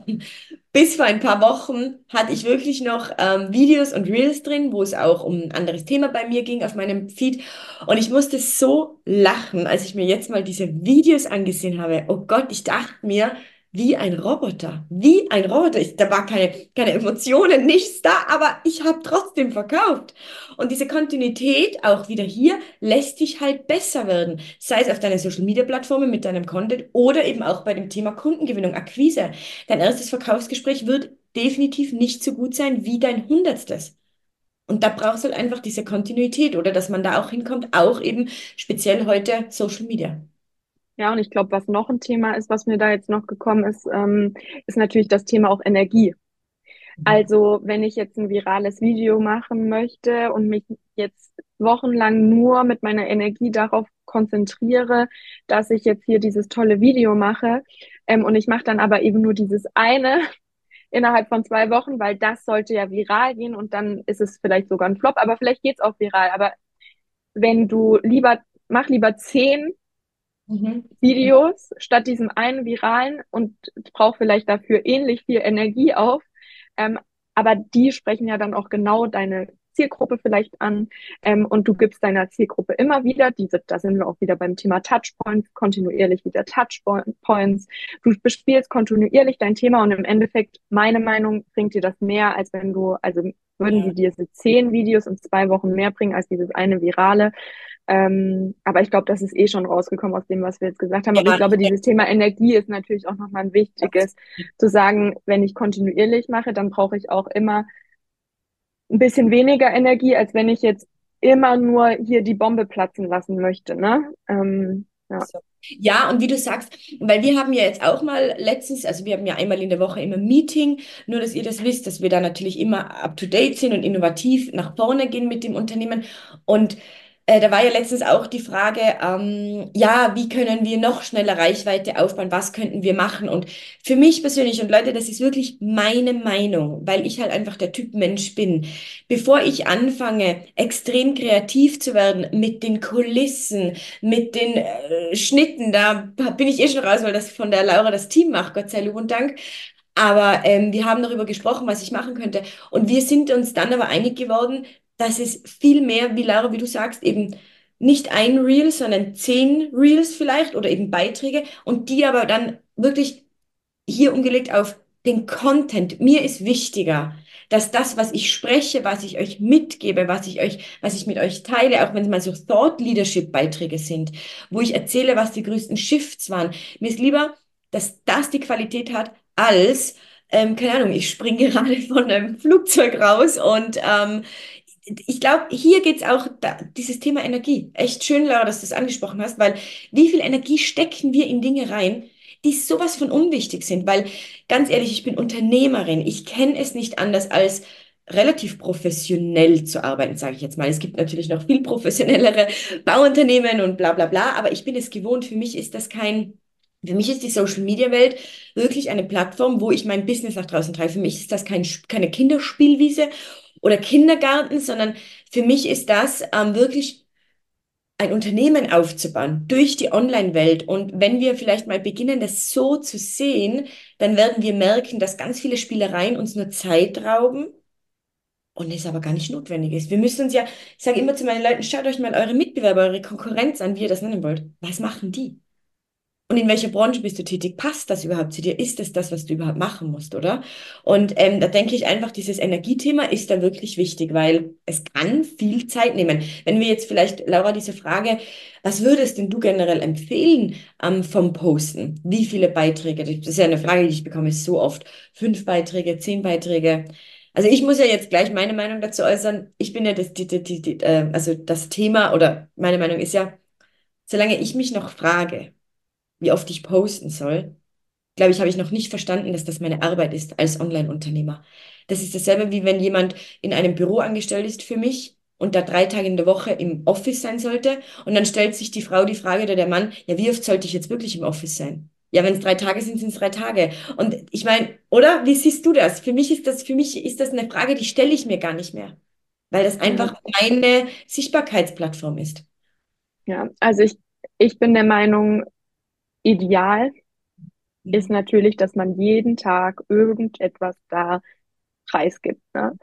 bis vor ein paar Wochen hatte ich wirklich noch Videos und Reels drin, wo es auch um ein anderes Thema bei mir ging auf meinem Feed. Und ich musste so lachen, als ich mir jetzt mal diese Videos angesehen habe. Oh Gott, ich dachte mir, wie ein Roboter. Da war keine Emotionen, nichts da, aber ich habe trotzdem verkauft. Und diese Kontinuität auch wieder hier lässt dich halt besser werden, sei es auf deinen Social-Media-Plattformen mit deinem Content oder eben auch bei dem Thema Kundengewinnung, Akquise. Dein erstes Verkaufsgespräch wird definitiv nicht so gut sein wie dein 100. Und da brauchst du halt einfach diese Kontinuität oder dass man da auch hinkommt, auch eben speziell heute Social Media. Ja, und ich glaube, was noch ein Thema ist, was mir da jetzt noch gekommen ist, ist natürlich das Thema auch Energie. Also wenn ich jetzt ein virales Video machen möchte und mich jetzt wochenlang nur mit meiner Energie darauf konzentriere, dass ich jetzt hier dieses tolle Video mache und ich mache dann aber eben nur dieses eine innerhalb von 2 Wochen, weil das sollte ja viral gehen und dann ist es vielleicht sogar ein Flop, aber vielleicht geht's auch viral. Aber wenn du mach lieber 10 Videos statt diesem einen viralen und braucht vielleicht dafür ähnlich viel Energie auf, aber die sprechen ja dann auch genau deine Zielgruppe vielleicht an und du gibst deiner Zielgruppe immer wieder, da sind wir auch wieder beim Thema Touchpoints, kontinuierlich wieder Touchpoints, du bespielst kontinuierlich dein Thema und im Endeffekt, meine Meinung, bringt dir das mehr, als wenn du, also würden die dir diese 10 Videos in 2 Wochen mehr bringen als dieses eine virale. Aber ich glaube, das ist eh schon rausgekommen aus dem, was wir jetzt gesagt haben. Ja, aber ich glaube, dieses Thema Energie ist natürlich auch nochmal ein wichtiges, zu sagen, wenn ich kontinuierlich mache, dann brauche ich auch immer ein bisschen weniger Energie, als wenn ich jetzt immer nur hier die Bombe platzen lassen möchte, ne? Ja, und wie du sagst, weil wir haben ja jetzt auch mal letztens, also wir haben ja einmal in der Woche immer ein Meeting, nur dass ihr das wisst, dass wir da natürlich immer up-to-date sind und innovativ nach vorne gehen mit dem Unternehmen. Und da war ja letztens auch die Frage, ja, wie können wir noch schneller Reichweite aufbauen, was könnten wir machen? Und für mich persönlich, und Leute, das ist wirklich meine Meinung, weil ich halt einfach der Typ Mensch bin. Bevor ich anfange, extrem kreativ zu werden mit den Kulissen, mit den Schnitten, da bin ich eh schon raus, weil das von der Laura das Team macht, Gott sei Lob und Dank. Aber wir haben darüber gesprochen, was ich machen könnte. Und wir sind uns dann aber einig geworden, dass es viel mehr, wie Laura, wie du sagst, eben nicht ein Reel, sondern 10 Reels vielleicht oder eben Beiträge und die aber dann wirklich hier umgelegt auf den Content. Mir ist wichtiger, dass das, was ich spreche, was ich euch mitgebe, was ich mit euch teile, auch wenn es mal so Thought-Leadership-Beiträge sind, wo ich erzähle, was die größten Shifts waren. Mir ist lieber, dass das die Qualität hat, als, keine Ahnung, ich springe gerade von einem Flugzeug raus und ich glaube, hier geht es auch dieses Thema Energie. Echt schön, Laura, dass du es angesprochen hast, weil wie viel Energie stecken wir in Dinge rein, die sowas von unwichtig sind, weil ganz ehrlich, ich bin Unternehmerin, ich kenne es nicht anders als relativ professionell zu arbeiten, sage ich jetzt mal. Es gibt natürlich noch viel professionellere Bauunternehmen und bla bla bla, aber ich bin es gewohnt, für mich ist die Social-Media-Welt wirklich eine Plattform, wo ich mein Business nach draußen treibe. Für mich ist das keine Kinderspielwiese oder Kindergarten, sondern für mich ist das wirklich ein Unternehmen aufzubauen durch die Online-Welt. Und wenn wir vielleicht mal beginnen, das so zu sehen, dann werden wir merken, dass ganz viele Spielereien uns nur Zeit rauben Und es aber gar nicht notwendig ist. Wir müssen uns ja, ich sage immer zu meinen Leuten, schaut euch mal eure Mitbewerber, eure Konkurrenz an, wie ihr das nennen wollt. Was machen die? Und in welcher Branche bist du tätig? Passt das überhaupt zu dir? Ist es das, was du überhaupt machen musst, oder? Und da denke ich einfach, dieses Energiethema ist da wirklich wichtig, weil es kann viel Zeit nehmen. Wenn wir jetzt vielleicht, Laura, diese Frage, was würdest denn du generell empfehlen vom Posten? Wie viele Beiträge? Das ist ja eine Frage, die ich bekomme so oft. 5 Beiträge, 10 Beiträge. Also ich muss ja jetzt gleich meine Meinung dazu äußern. Ich bin ja das Thema, oder meine Meinung ist ja, solange ich mich noch frage, wie oft ich posten soll, glaube ich, habe ich noch nicht verstanden, dass das meine Arbeit ist als Online-Unternehmer. Das ist dasselbe, wie wenn jemand in einem Büro angestellt ist für mich und da 3 Tage in der Woche im Office sein sollte. Und dann stellt sich die Frau die Frage oder der Mann, ja, wie oft sollte ich jetzt wirklich im Office sein? Ja, wenn es 3 Tage sind, sind es 3 Tage. Und ich meine, oder? Wie siehst du das? Für mich ist das eine Frage, die stelle ich mir gar nicht mehr, weil das einfach meine Sichtbarkeitsplattform ist. Ja, also ich bin der Meinung, ideal ist natürlich, dass man jeden Tag irgendetwas da preisgibt. Ne?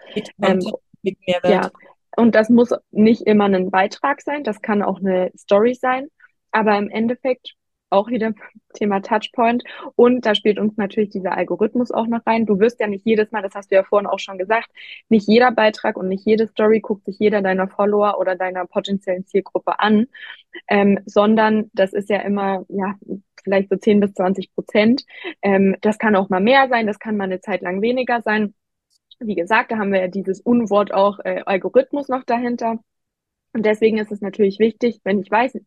Mit Mehrwert. Ja. Und das muss nicht immer ein Beitrag sein, das kann auch eine Story sein, aber im Endeffekt auch wieder Thema Touchpoint. Und da spielt uns natürlich dieser Algorithmus auch noch rein. Du wirst ja nicht jedes Mal, das hast du ja vorhin auch schon gesagt, nicht jeder Beitrag und nicht jede Story guckt sich jeder deiner Follower oder deiner potenziellen Zielgruppe an, sondern das ist ja immer, ja, vielleicht so 10 bis 20%. Das kann auch mal mehr sein, das kann mal eine Zeit lang weniger sein. Wie gesagt, da haben wir ja dieses Unwort auch Algorithmus noch dahinter. Und deswegen ist es natürlich wichtig, wenn ich weiß,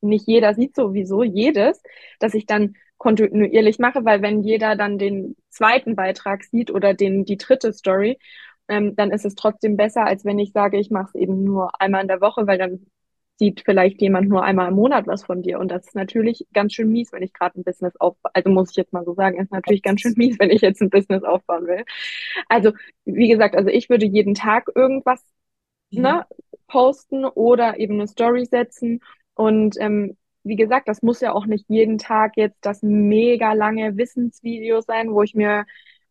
nicht jeder sieht sowieso jedes, dass ich dann kontinuierlich mache, weil wenn jeder dann den zweiten Beitrag sieht oder die dritte Story, dann ist es trotzdem besser, als wenn ich sage, ich mache es eben nur einmal in der Woche, weil dann sieht vielleicht jemand nur einmal im Monat was von dir. Und das ist natürlich ganz schön mies, wenn ich gerade ein Business aufbaue. Also muss ich jetzt mal so sagen, ist natürlich ganz schön mies, wenn ich jetzt ein Business aufbauen will. Also wie gesagt, also ich würde jeden Tag irgendwas posten oder eben eine Story setzen. Und wie gesagt, das muss ja auch nicht jeden Tag jetzt das mega lange Wissensvideo sein, wo ich mir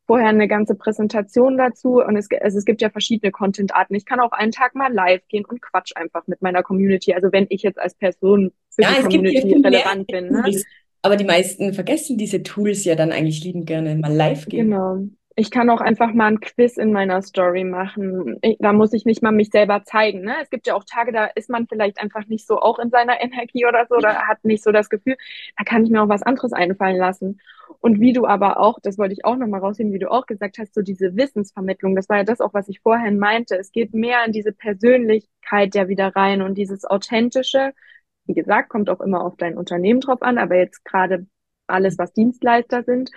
vorher eine ganze Präsentation dazu, und es gibt ja verschiedene Content-Arten. Ich kann auch einen Tag mal live gehen und quatsch einfach mit meiner Community. Also wenn ich jetzt als Person für die Community relevant bin. Ne? Aber die meisten vergessen diese Tools ja dann eigentlich lieben gerne, mal live gehen. Genau. Ich kann auch einfach mal ein Quiz in meiner Story machen. Da muss ich nicht mal mich selber zeigen. Ne? Es gibt ja auch Tage, da ist man vielleicht einfach nicht so auch in seiner Energie oder so, oder hat nicht so das Gefühl, da kann ich mir auch was anderes einfallen lassen. Und wie du aber auch, das wollte ich auch nochmal rausheben, wie du auch gesagt hast, so diese Wissensvermittlung, das war ja das auch, was ich vorhin meinte. Es geht mehr in diese Persönlichkeit ja wieder rein und dieses Authentische. Wie gesagt, kommt auch immer auf dein Unternehmen drauf an, aber jetzt gerade alles, was Dienstleister sind,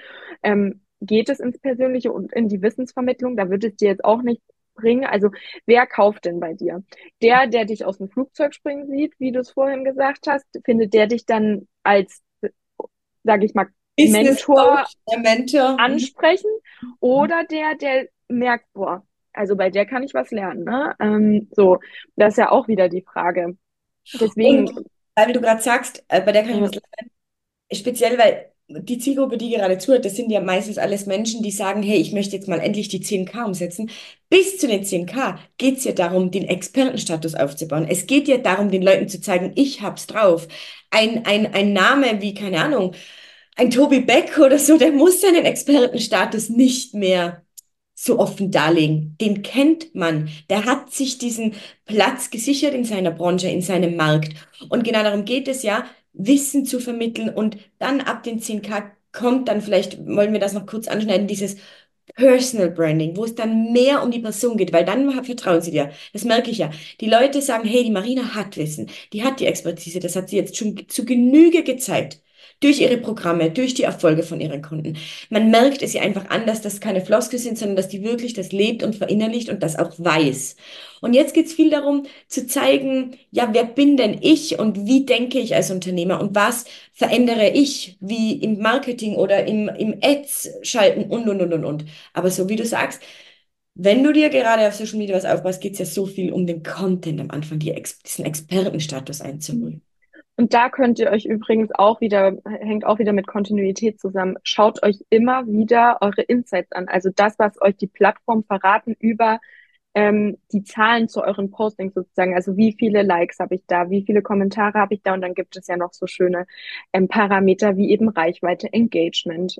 geht es ins Persönliche und in die Wissensvermittlung, da wird es dir jetzt auch nicht bringen. Also wer kauft denn bei dir? Der dich aus dem Flugzeug springen sieht, wie du es vorhin gesagt hast, findet der dich dann als, sage ich mal, Mentor ansprechen? Oder der merkt, boah, also bei der kann ich was lernen. Ne? So, das ist ja auch wieder die Frage. Deswegen, und, weil du gerade sagst, bei der kann ich was lernen, speziell, weil die Zielgruppe, die gerade zuhört, das sind ja meistens alles Menschen, die sagen, hey, ich möchte jetzt mal endlich die 10K umsetzen. Bis zu den 10K geht es ja darum, den Expertenstatus aufzubauen. Es geht ja darum, den Leuten zu zeigen, ich hab's drauf. Ein Name wie, keine Ahnung, ein Tobi Beck oder so, der muss seinen Expertenstatus nicht mehr so offen darlegen. Den kennt man. Der hat sich diesen Platz gesichert in seiner Branche, in seinem Markt. Und genau darum geht es ja, Wissen zu vermitteln, und dann ab den 10K kommt dann vielleicht, wollen wir das noch kurz anschneiden, dieses Personal Branding, wo es dann mehr um die Person geht, weil dann vertrauen sie dir. Das merke ich ja. Die Leute sagen, hey, die Marina hat Wissen, die hat die Expertise, das hat sie jetzt schon zu Genüge gezeigt. Durch ihre Programme, durch die Erfolge von ihren Kunden. Man merkt es ihr einfach an, dass das keine Floskeln sind, sondern dass die wirklich das lebt und verinnerlicht und das auch weiß. Und jetzt geht es viel darum, zu zeigen, ja, wer bin denn ich und wie denke ich als Unternehmer und was verändere ich, wie im Marketing oder im Ads schalten und. Aber so wie du sagst, wenn du dir gerade auf Social Media was aufbaust, geht es ja so viel um den Content am Anfang, diesen Expertenstatus einzuholen. Und da könnt ihr euch übrigens auch wieder, hängt auch wieder mit Kontinuität zusammen, schaut euch immer wieder eure Insights an. Also das, was euch die Plattform verraten über die Zahlen zu euren Postings sozusagen, also wie viele Likes habe ich da, wie viele Kommentare habe ich da, und dann gibt es ja noch so schöne Parameter wie eben Reichweite, Engagement,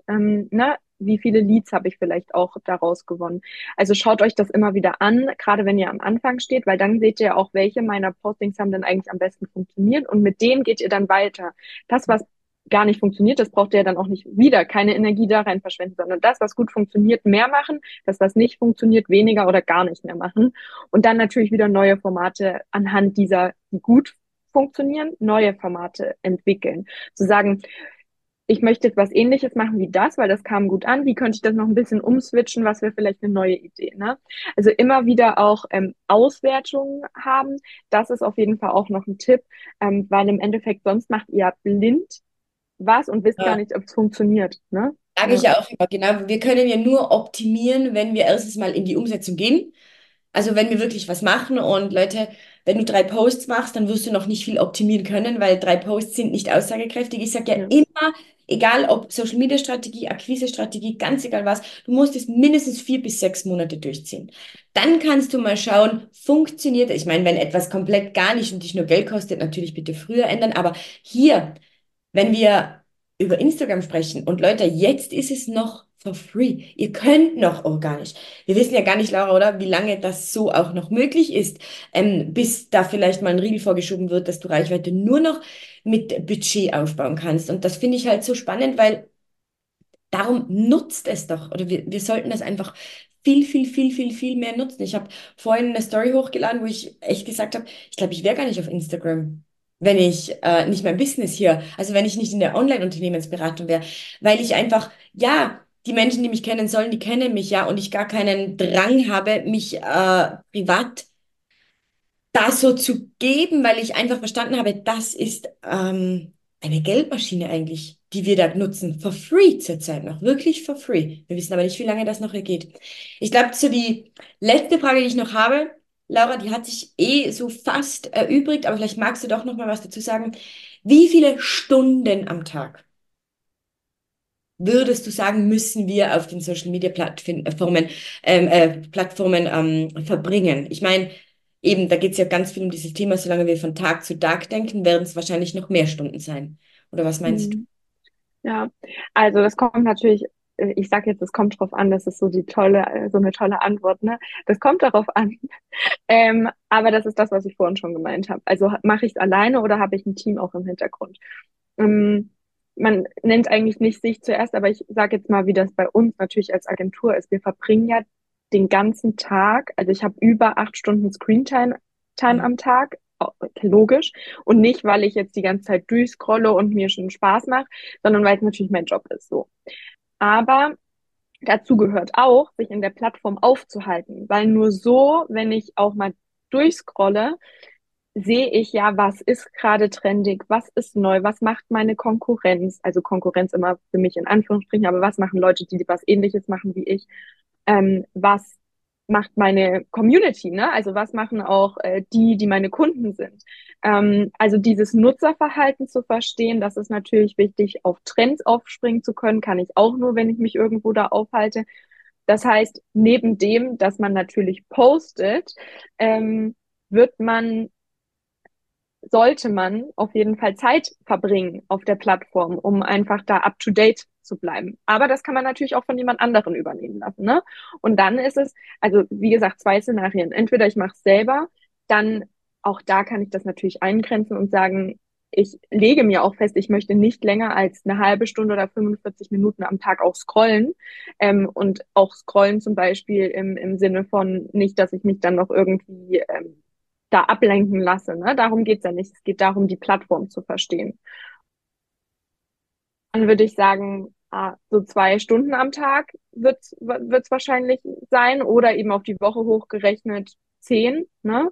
wie viele Leads habe ich vielleicht auch daraus gewonnen. Also schaut euch das immer wieder an, gerade wenn ihr am Anfang steht, weil dann seht ihr auch, welche meiner Postings haben denn eigentlich am besten funktioniert, und mit denen geht ihr dann weiter. Das, was gar nicht funktioniert, das braucht ihr ja dann auch nicht wieder, keine Energie da rein verschwenden, sondern das, was gut funktioniert, mehr machen, das, was nicht funktioniert, weniger oder gar nicht mehr machen, und dann natürlich wieder neue Formate anhand dieser, die gut funktionieren, neue Formate entwickeln. Zu sagen, ich möchte etwas Ähnliches machen wie das, weil das kam gut an, wie könnte ich das noch ein bisschen umswitchen, was wäre vielleicht eine neue Idee, ne? Also immer wieder auch Auswertungen haben, das ist auf jeden Fall auch noch ein Tipp, weil im Endeffekt sonst macht ihr blind was und wisst gar nicht, ob es funktioniert. Ne? Sage ich ja auch immer, genau. Wir können ja nur optimieren, wenn wir erstens mal in die Umsetzung gehen. Also wenn wir wirklich was machen, und Leute, wenn du 3 Posts machst, dann wirst du noch nicht viel optimieren können, weil 3 Posts sind nicht aussagekräftig. Ich sage ja immer, egal ob Social-Media-Strategie, Akquise-Strategie, ganz egal was, du musst es mindestens 4 bis 6 Monate durchziehen. Dann kannst du mal schauen, funktioniert es? Ich meine, wenn etwas komplett gar nicht und dich nur Geld kostet, natürlich bitte früher ändern, aber hier... Wenn wir über Instagram sprechen, und Leute, jetzt ist es noch for free. Ihr könnt noch organisch. Wir wissen ja gar nicht, Laura, oder? Wie lange das so auch noch möglich ist, bis da vielleicht mal ein Riegel vorgeschoben wird, dass du Reichweite nur noch mit Budget aufbauen kannst. Und das finde ich halt so spannend, weil darum nutzt es doch. Oder wir sollten das einfach viel mehr nutzen. Ich habe vorhin eine Story hochgeladen, wo ich echt gesagt habe, ich glaube, ich wäre gar nicht auf Instagram, wenn ich nicht mein Business hier, also wenn ich nicht in der Online-Unternehmensberatung wäre, weil ich einfach, die Menschen, die mich kennen sollen, die kennen mich und ich gar keinen Drang habe, mich privat da so zu geben, weil ich einfach verstanden habe, das ist eine Geldmaschine eigentlich, die wir da nutzen, for free zurzeit noch, wirklich for free. Wir wissen aber nicht, wie lange das noch geht. Ich glaube, so die letzte Frage, die ich noch habe, Laura, die hat sich eh so fast erübrigt, aber vielleicht magst du doch noch mal was dazu sagen. Wie viele Stunden am Tag würdest du sagen, müssen wir auf den Social-Media-Plattformen verbringen? Ich meine, eben, da geht es ja ganz viel um dieses Thema. Solange wir von Tag zu Tag denken, werden es wahrscheinlich noch mehr Stunden sein. Oder was meinst du? Ja, also das kommt natürlich... Ich sage jetzt, es kommt drauf an, das ist so die tolle, so eine tolle Antwort, ne? Das kommt darauf an. Aber das ist das, was ich vorhin schon gemeint habe. Also mache ich es alleine oder habe ich ein Team auch im Hintergrund? Man nennt eigentlich nicht sich zuerst, aber ich sage jetzt mal, wie das bei uns natürlich als Agentur ist. Wir verbringen ja den ganzen Tag, also ich habe über 8 Stunden Screentime am Tag, logisch, und nicht, weil ich jetzt die ganze Zeit durchscrolle und mir schon Spaß mache, sondern weil es natürlich mein Job ist, so. Aber dazu gehört auch, sich in der Plattform aufzuhalten, weil nur so, wenn ich auch mal durchscrolle, sehe ich ja, was ist gerade trendig, was ist neu, was macht meine Konkurrenz, also Konkurrenz immer für mich in Anführungsstrichen, aber was machen Leute, die was Ähnliches machen wie ich, was macht meine Community, ne? Also was machen auch die meine Kunden sind. Also dieses Nutzerverhalten zu verstehen, das ist natürlich wichtig, auf Trends aufspringen zu können, kann ich auch nur, wenn ich mich irgendwo da aufhalte. Das heißt, neben dem, dass man natürlich postet, sollte man auf jeden Fall Zeit verbringen auf der Plattform, um einfach da up-to-date zu bleiben. Aber das kann man natürlich auch von jemand anderen übernehmen lassen, ne? Und dann ist es, also wie gesagt, 2 Szenarien. Entweder ich mache es selber, dann auch da kann ich das natürlich eingrenzen und sagen, ich lege mir auch fest, ich möchte nicht länger als eine halbe Stunde oder 45 Minuten am Tag auch scrollen. Und auch scrollen zum Beispiel im Sinne von nicht, dass ich mich dann noch irgendwie... da ablenken lasse, ne? Darum geht's ja nicht. Es geht darum, die Plattform zu verstehen. Dann würde ich sagen, so 2 Stunden am Tag wird's wahrscheinlich sein, oder eben auf die Woche hochgerechnet 10, ne?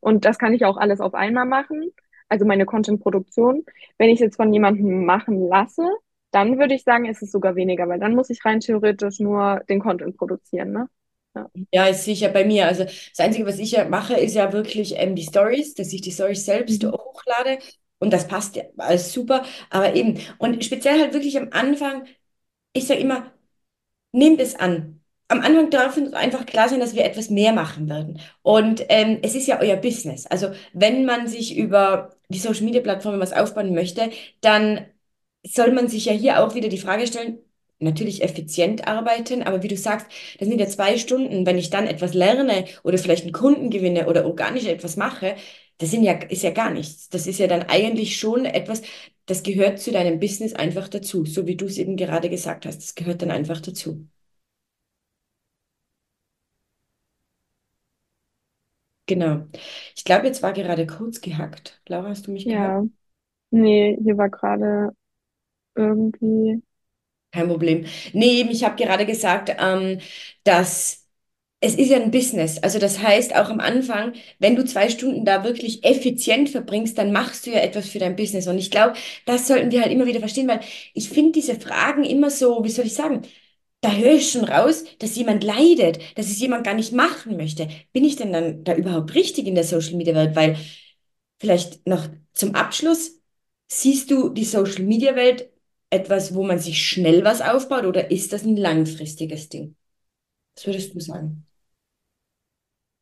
Und das kann ich auch alles auf einmal machen, also meine Content-Produktion. Wenn ich es jetzt von jemandem machen lasse, dann würde ich sagen, ist es sogar weniger, weil dann muss ich rein theoretisch nur den Content produzieren, ne? Ja, ist sicher bei mir. Also das Einzige, was ich ja mache, ist ja wirklich die Stories, dass ich die Stories selbst hochlade, und das passt ja alles super. Aber eben, und speziell halt wirklich am Anfang, ich sage immer, nehmt es an. am Anfang darf uns einfach klar sein, dass wir etwas mehr machen werden. Und es ist ja euer Business. Also wenn man sich über die Social-Media-Plattformen was aufbauen möchte, dann soll man sich ja hier auch wieder die Frage stellen, natürlich effizient arbeiten, aber wie du sagst, das sind ja 2 Stunden, wenn ich dann etwas lerne oder vielleicht einen Kunden gewinne oder organisch etwas mache, das ist ja gar nichts. Das ist ja dann eigentlich schon etwas, das gehört zu deinem Business einfach dazu, so wie du es eben gerade gesagt hast, das gehört dann einfach dazu. Genau. Ich glaube, jetzt war gerade kurz gehackt. Laura, hast du mich gehört? Ja, nee, hier war gerade irgendwie... Kein Problem. Nee, ich habe gerade gesagt, dass es ist ja ein Business. Also das heißt, auch am Anfang, wenn du 2 Stunden da wirklich effizient verbringst, dann machst du ja etwas für dein Business. Und ich glaube, das sollten wir halt immer wieder verstehen, weil ich finde diese Fragen immer so, wie soll ich sagen, da höre ich schon raus, dass jemand leidet, dass es jemand gar nicht machen möchte. Bin ich denn dann da überhaupt richtig in der Social-Media-Welt? Weil vielleicht noch zum Abschluss, siehst du die Social-Media-Welt etwas, wo man sich schnell was aufbaut, oder ist das ein langfristiges Ding? Was würdest du sagen?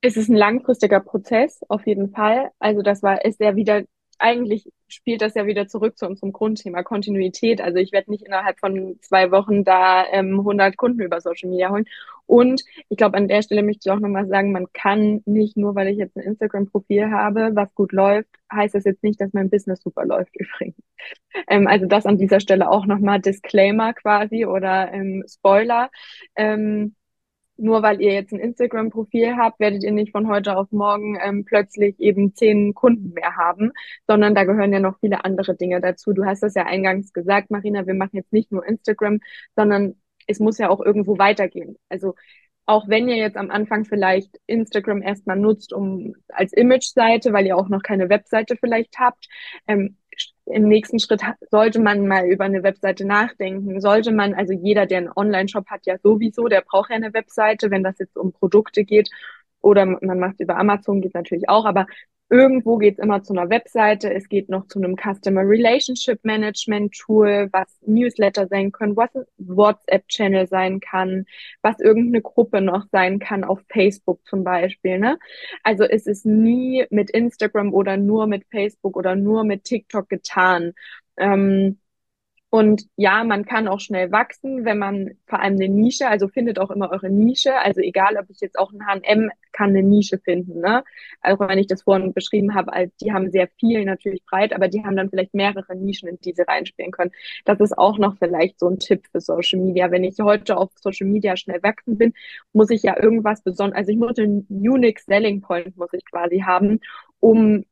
Es ist ein langfristiger Prozess, auf jeden Fall. Also ist ja wieder, eigentlich spielt das ja wieder zurück zu unserem Grundthema Kontinuität. Also ich werde nicht innerhalb von 2 Wochen da 100 Kunden über Social Media holen. Und ich glaube, an der Stelle möchte ich auch nochmal sagen, man kann nicht nur, weil ich jetzt ein Instagram-Profil habe, was gut läuft, heißt das jetzt nicht, dass mein Business super läuft übrigens. Also das an dieser Stelle auch nochmal Disclaimer quasi oder Spoiler. Nur weil ihr jetzt ein Instagram-Profil habt, werdet ihr nicht von heute auf morgen plötzlich eben 10 Kunden mehr haben, sondern da gehören ja noch viele andere Dinge dazu. Du hast das ja eingangs gesagt, Marina, wir machen jetzt nicht nur Instagram, sondern es muss ja auch irgendwo weitergehen. Also auch wenn ihr jetzt am Anfang vielleicht Instagram erstmal nutzt, um als Image-Seite, weil ihr auch noch keine Webseite vielleicht habt, im nächsten Schritt sollte man mal über eine Webseite nachdenken. Sollte man, also jeder, der einen Online-Shop hat, ja sowieso, der braucht ja eine Webseite, wenn das jetzt um Produkte geht. Oder man macht es über Amazon, geht natürlich auch. Aber irgendwo geht es immer zu einer Webseite. Es geht noch zu einem Customer Relationship Management Tool, was Newsletter sein können, was ein WhatsApp-Channel sein kann, was irgendeine Gruppe noch sein kann, auf Facebook zum Beispiel. Ne? Also es ist nie mit Instagram oder nur mit Facebook oder nur mit TikTok getan. Und ja, man kann auch schnell wachsen, wenn man vor allem eine Nische, also findet auch immer eure Nische. Also egal, ob ich jetzt auch ein H&M kann eine Nische finden, ne? Also wenn ich das vorhin beschrieben habe, als die haben sehr viel natürlich breit, aber die haben dann vielleicht mehrere Nischen, in die sie reinspielen können. Das ist auch noch vielleicht so ein Tipp für Social Media. Wenn ich heute auf Social Media schnell wachsen bin, muss ich ja irgendwas Besonderes, also ich muss einen Unique Selling Point muss ich quasi haben, um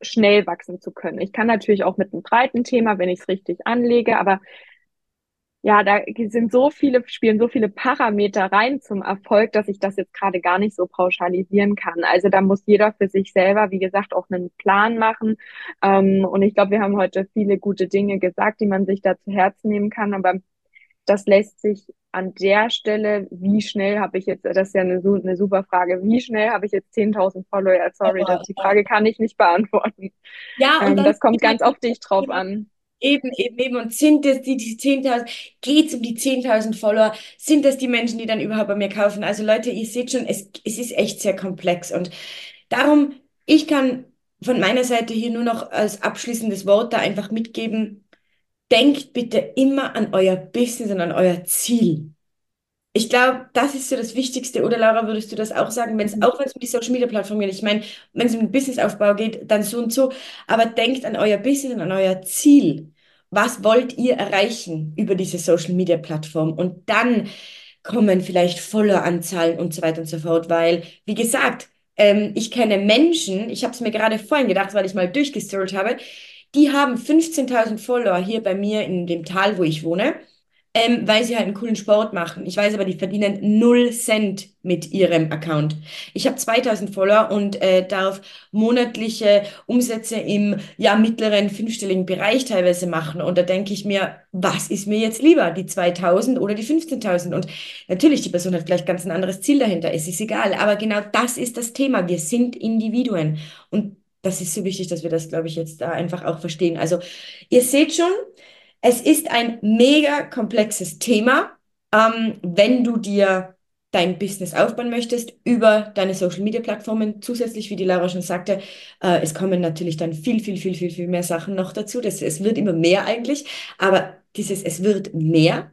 schnell wachsen zu können. Ich kann natürlich auch mit einem breiten Thema, wenn ich es richtig anlege, aber ja, da spielen so viele Parameter rein zum Erfolg, dass ich das jetzt gerade gar nicht so pauschalisieren kann. Also da muss jeder für sich selber, wie gesagt, auch einen Plan machen. Und ich glaube, wir haben heute viele gute Dinge gesagt, die man sich da zu Herzen nehmen kann, aber das lässt sich an der Stelle, wie schnell habe ich jetzt, das ist ja eine super Frage, wie schnell habe ich jetzt 10.000 Follower? Sorry, die Frage kann ich nicht beantworten. Ja, und das kommt ganz auf dich drauf an. Eben. Und sind das die 10.000, geht es um die 10.000 Follower? Sind das die Menschen, die dann überhaupt bei mir kaufen? Also Leute, ihr seht schon, es ist echt sehr komplex. Und darum, ich kann von meiner Seite hier nur noch als abschließendes Wort da einfach mitgeben, denkt bitte immer an euer Business und an euer Ziel. Ich glaube, das ist so das Wichtigste. Oder Laura, würdest du das auch sagen? Auch wenn es um die Social-Media-Plattform geht. Ich meine, wenn es um den Businessaufbau geht, dann so und so. Aber denkt an euer Business und an euer Ziel. Was wollt ihr erreichen über diese Social-Media-Plattform? Und dann kommen vielleicht Follower-Anzahlen und so weiter und so fort. Weil, wie gesagt, ich kenne Menschen, ich habe es mir gerade vorhin gedacht, weil ich mal durchgescrollt habe, die haben 15.000 Follower hier bei mir in dem Tal, wo ich wohne, weil sie halt einen coolen Sport machen. Ich weiß aber, die verdienen 0 Cent mit ihrem Account. Ich habe 2.000 Follower und darf monatliche Umsätze im mittleren fünfstelligen Bereich teilweise machen. Und da denke ich mir, was ist mir jetzt lieber, die 2.000 oder die 15.000? Und natürlich, die Person hat vielleicht ganz ein anderes Ziel dahinter, es ist egal. Aber genau das ist das Thema. Wir sind Individuen. Und das ist so wichtig, dass wir das, glaube ich, jetzt da einfach auch verstehen. Also ihr seht schon, es ist ein mega komplexes Thema. Wenn du dir dein Business aufbauen möchtest, über deine Social-Media-Plattformen. Zusätzlich, wie die Laura schon sagte, es kommen natürlich dann viel mehr Sachen noch dazu. Es wird immer mehr eigentlich, aber dieses es wird mehr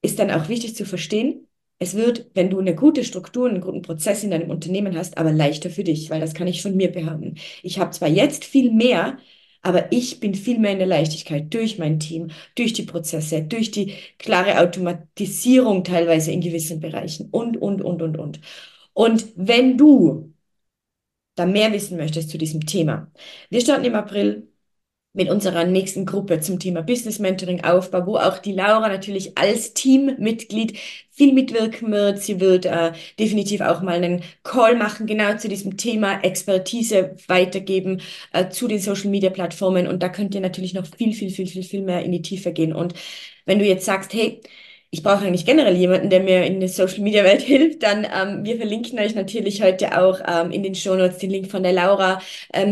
ist dann auch wichtig zu verstehen. Es wird, wenn du eine gute Struktur, einen guten Prozess in deinem Unternehmen hast, aber leichter für dich, weil das kann ich von mir behaupten. Ich habe zwar jetzt viel mehr, aber ich bin viel mehr in der Leichtigkeit durch mein Team, durch die Prozesse, durch die klare Automatisierung teilweise in gewissen Bereichen und. Und wenn du da mehr wissen möchtest zu diesem Thema, wir starten im April mit unserer nächsten Gruppe zum Thema Business Mentoring Aufbau, wo auch die Laura natürlich als Teammitglied viel mitwirken wird. Sie wird definitiv auch mal einen Call machen, genau zu diesem Thema, Expertise weitergeben zu den Social-Media-Plattformen. Und da könnt ihr natürlich noch viel mehr in die Tiefe gehen. Und wenn du jetzt sagst, hey, ich brauche eigentlich generell jemanden, der mir in der Social-Media-Welt hilft, dann wir verlinken euch natürlich heute auch in den Shownotes den Link von der Laura,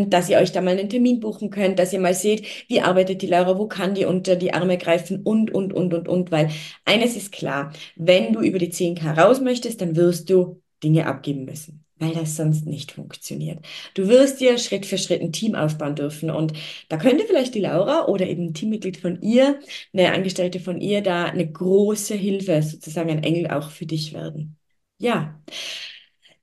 dass ihr euch da mal einen Termin buchen könnt, dass ihr mal seht, wie arbeitet die Laura, wo kann die unter die Arme greifen und. Weil eines ist klar, wenn du über die 10.000 raus möchtest, dann wirst du Dinge abgeben müssen, weil das sonst nicht funktioniert. Du wirst dir Schritt für Schritt ein Team aufbauen dürfen und da könnte vielleicht die Laura oder eben ein Teammitglied von ihr, eine Angestellte von ihr, da eine große Hilfe, sozusagen ein Engel auch für dich werden. Ja,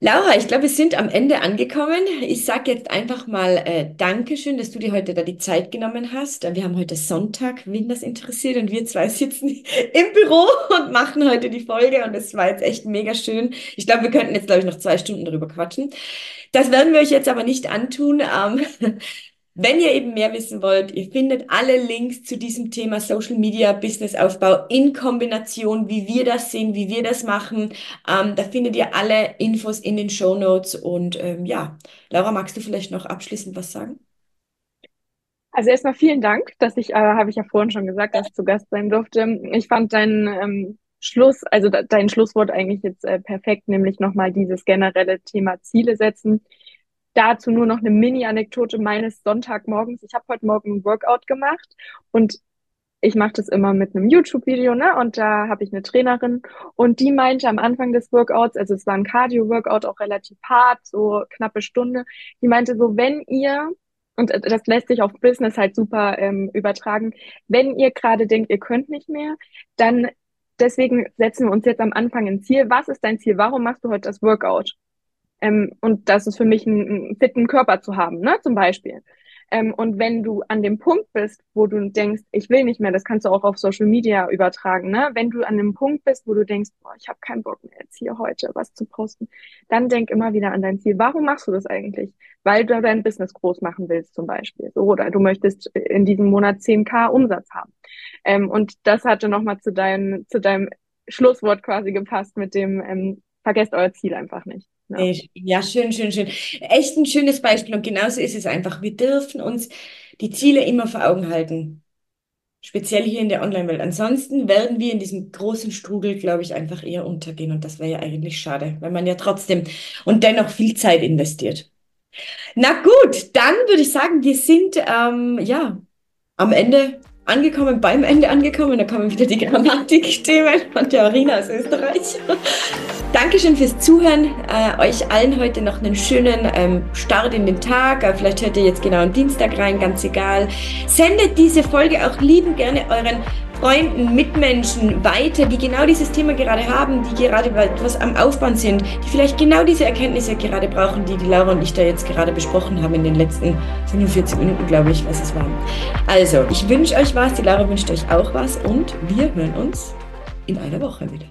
Laura, ich glaube, wir sind am Ende angekommen. Ich sage jetzt einfach mal Dankeschön, dass du dir heute da die Zeit genommen hast. Wir haben heute Sonntag, wen das interessiert, und wir zwei sitzen im Büro und machen heute die Folge, und es war jetzt echt mega schön. Ich glaube, wir könnten jetzt, glaube ich, noch 2 Stunden darüber quatschen. Das werden wir euch jetzt aber nicht antun. Wenn ihr eben mehr wissen wollt, ihr findet alle Links zu diesem Thema Social Media, Businessaufbau in Kombination, wie wir das sehen, wie wir das machen. Da findet ihr alle Infos in den Shownotes. Und ja, Laura, magst du vielleicht noch abschließend was sagen? Also erstmal vielen Dank, dass ich, habe ich ja vorhin schon gesagt, dass ich zu Gast sein durfte. Ich fand deinen dein Schlusswort eigentlich jetzt perfekt, nämlich nochmal dieses generelle Thema Ziele setzen. Dazu nur noch eine Mini-Anekdote meines Sonntagmorgens. Ich habe heute Morgen ein Workout gemacht und ich mache das immer mit einem YouTube-Video, ne? Und da habe ich eine Trainerin und die meinte am Anfang des Workouts, also es war ein Cardio-Workout, auch relativ hart, so knappe Stunde, die meinte so, wenn ihr, und das lässt sich auf Business halt super übertragen, wenn ihr gerade denkt, ihr könnt nicht mehr, dann deswegen setzen wir uns jetzt am Anfang ein Ziel. Was ist dein Ziel? Warum machst du heute das Workout? Und das ist für mich einen fitten Körper zu haben, ne, zum Beispiel. Und wenn du an dem Punkt bist, wo du denkst, ich will nicht mehr, das kannst du auch auf Social Media übertragen, ne, wenn du an dem Punkt bist, wo du denkst, boah, ich habe keinen Bock mehr jetzt hier heute was zu posten, dann denk immer wieder an dein Ziel. Warum machst du das eigentlich? Weil du dein Business groß machen willst zum Beispiel. Oder du möchtest in diesem Monat 10.000 Umsatz haben. Und das hatte nochmal zu deinem Schlusswort quasi gepasst mit dem, vergesst euer Ziel einfach nicht. Ja. Ja, schön. Echt ein schönes Beispiel, und genauso ist es einfach. Wir dürfen uns die Ziele immer vor Augen halten, speziell hier in der Online-Welt. Ansonsten werden wir in diesem großen Strudel, glaube ich, einfach eher untergehen, und das wäre ja eigentlich schade, weil man ja trotzdem und dennoch viel Zeit investiert. Na gut, dann würde ich sagen, wir sind beim Ende angekommen. Da kommen wieder die Grammatikthemen von der Marina aus Österreich. Dankeschön fürs Zuhören. Euch allen heute noch einen schönen Start in den Tag. Vielleicht hört ihr jetzt genau am Dienstag rein, ganz egal. Sendet diese Folge auch liebend gerne euren Freunden, Mitmenschen weiter, die genau dieses Thema gerade haben, die gerade etwas am Aufbauen sind, die vielleicht genau diese Erkenntnisse gerade brauchen, die Laura und ich da jetzt gerade besprochen haben in den letzten 45 Minuten, glaube ich, was es waren. Also, ich wünsche euch was, die Laura wünscht euch auch was, und wir hören uns in einer Woche wieder.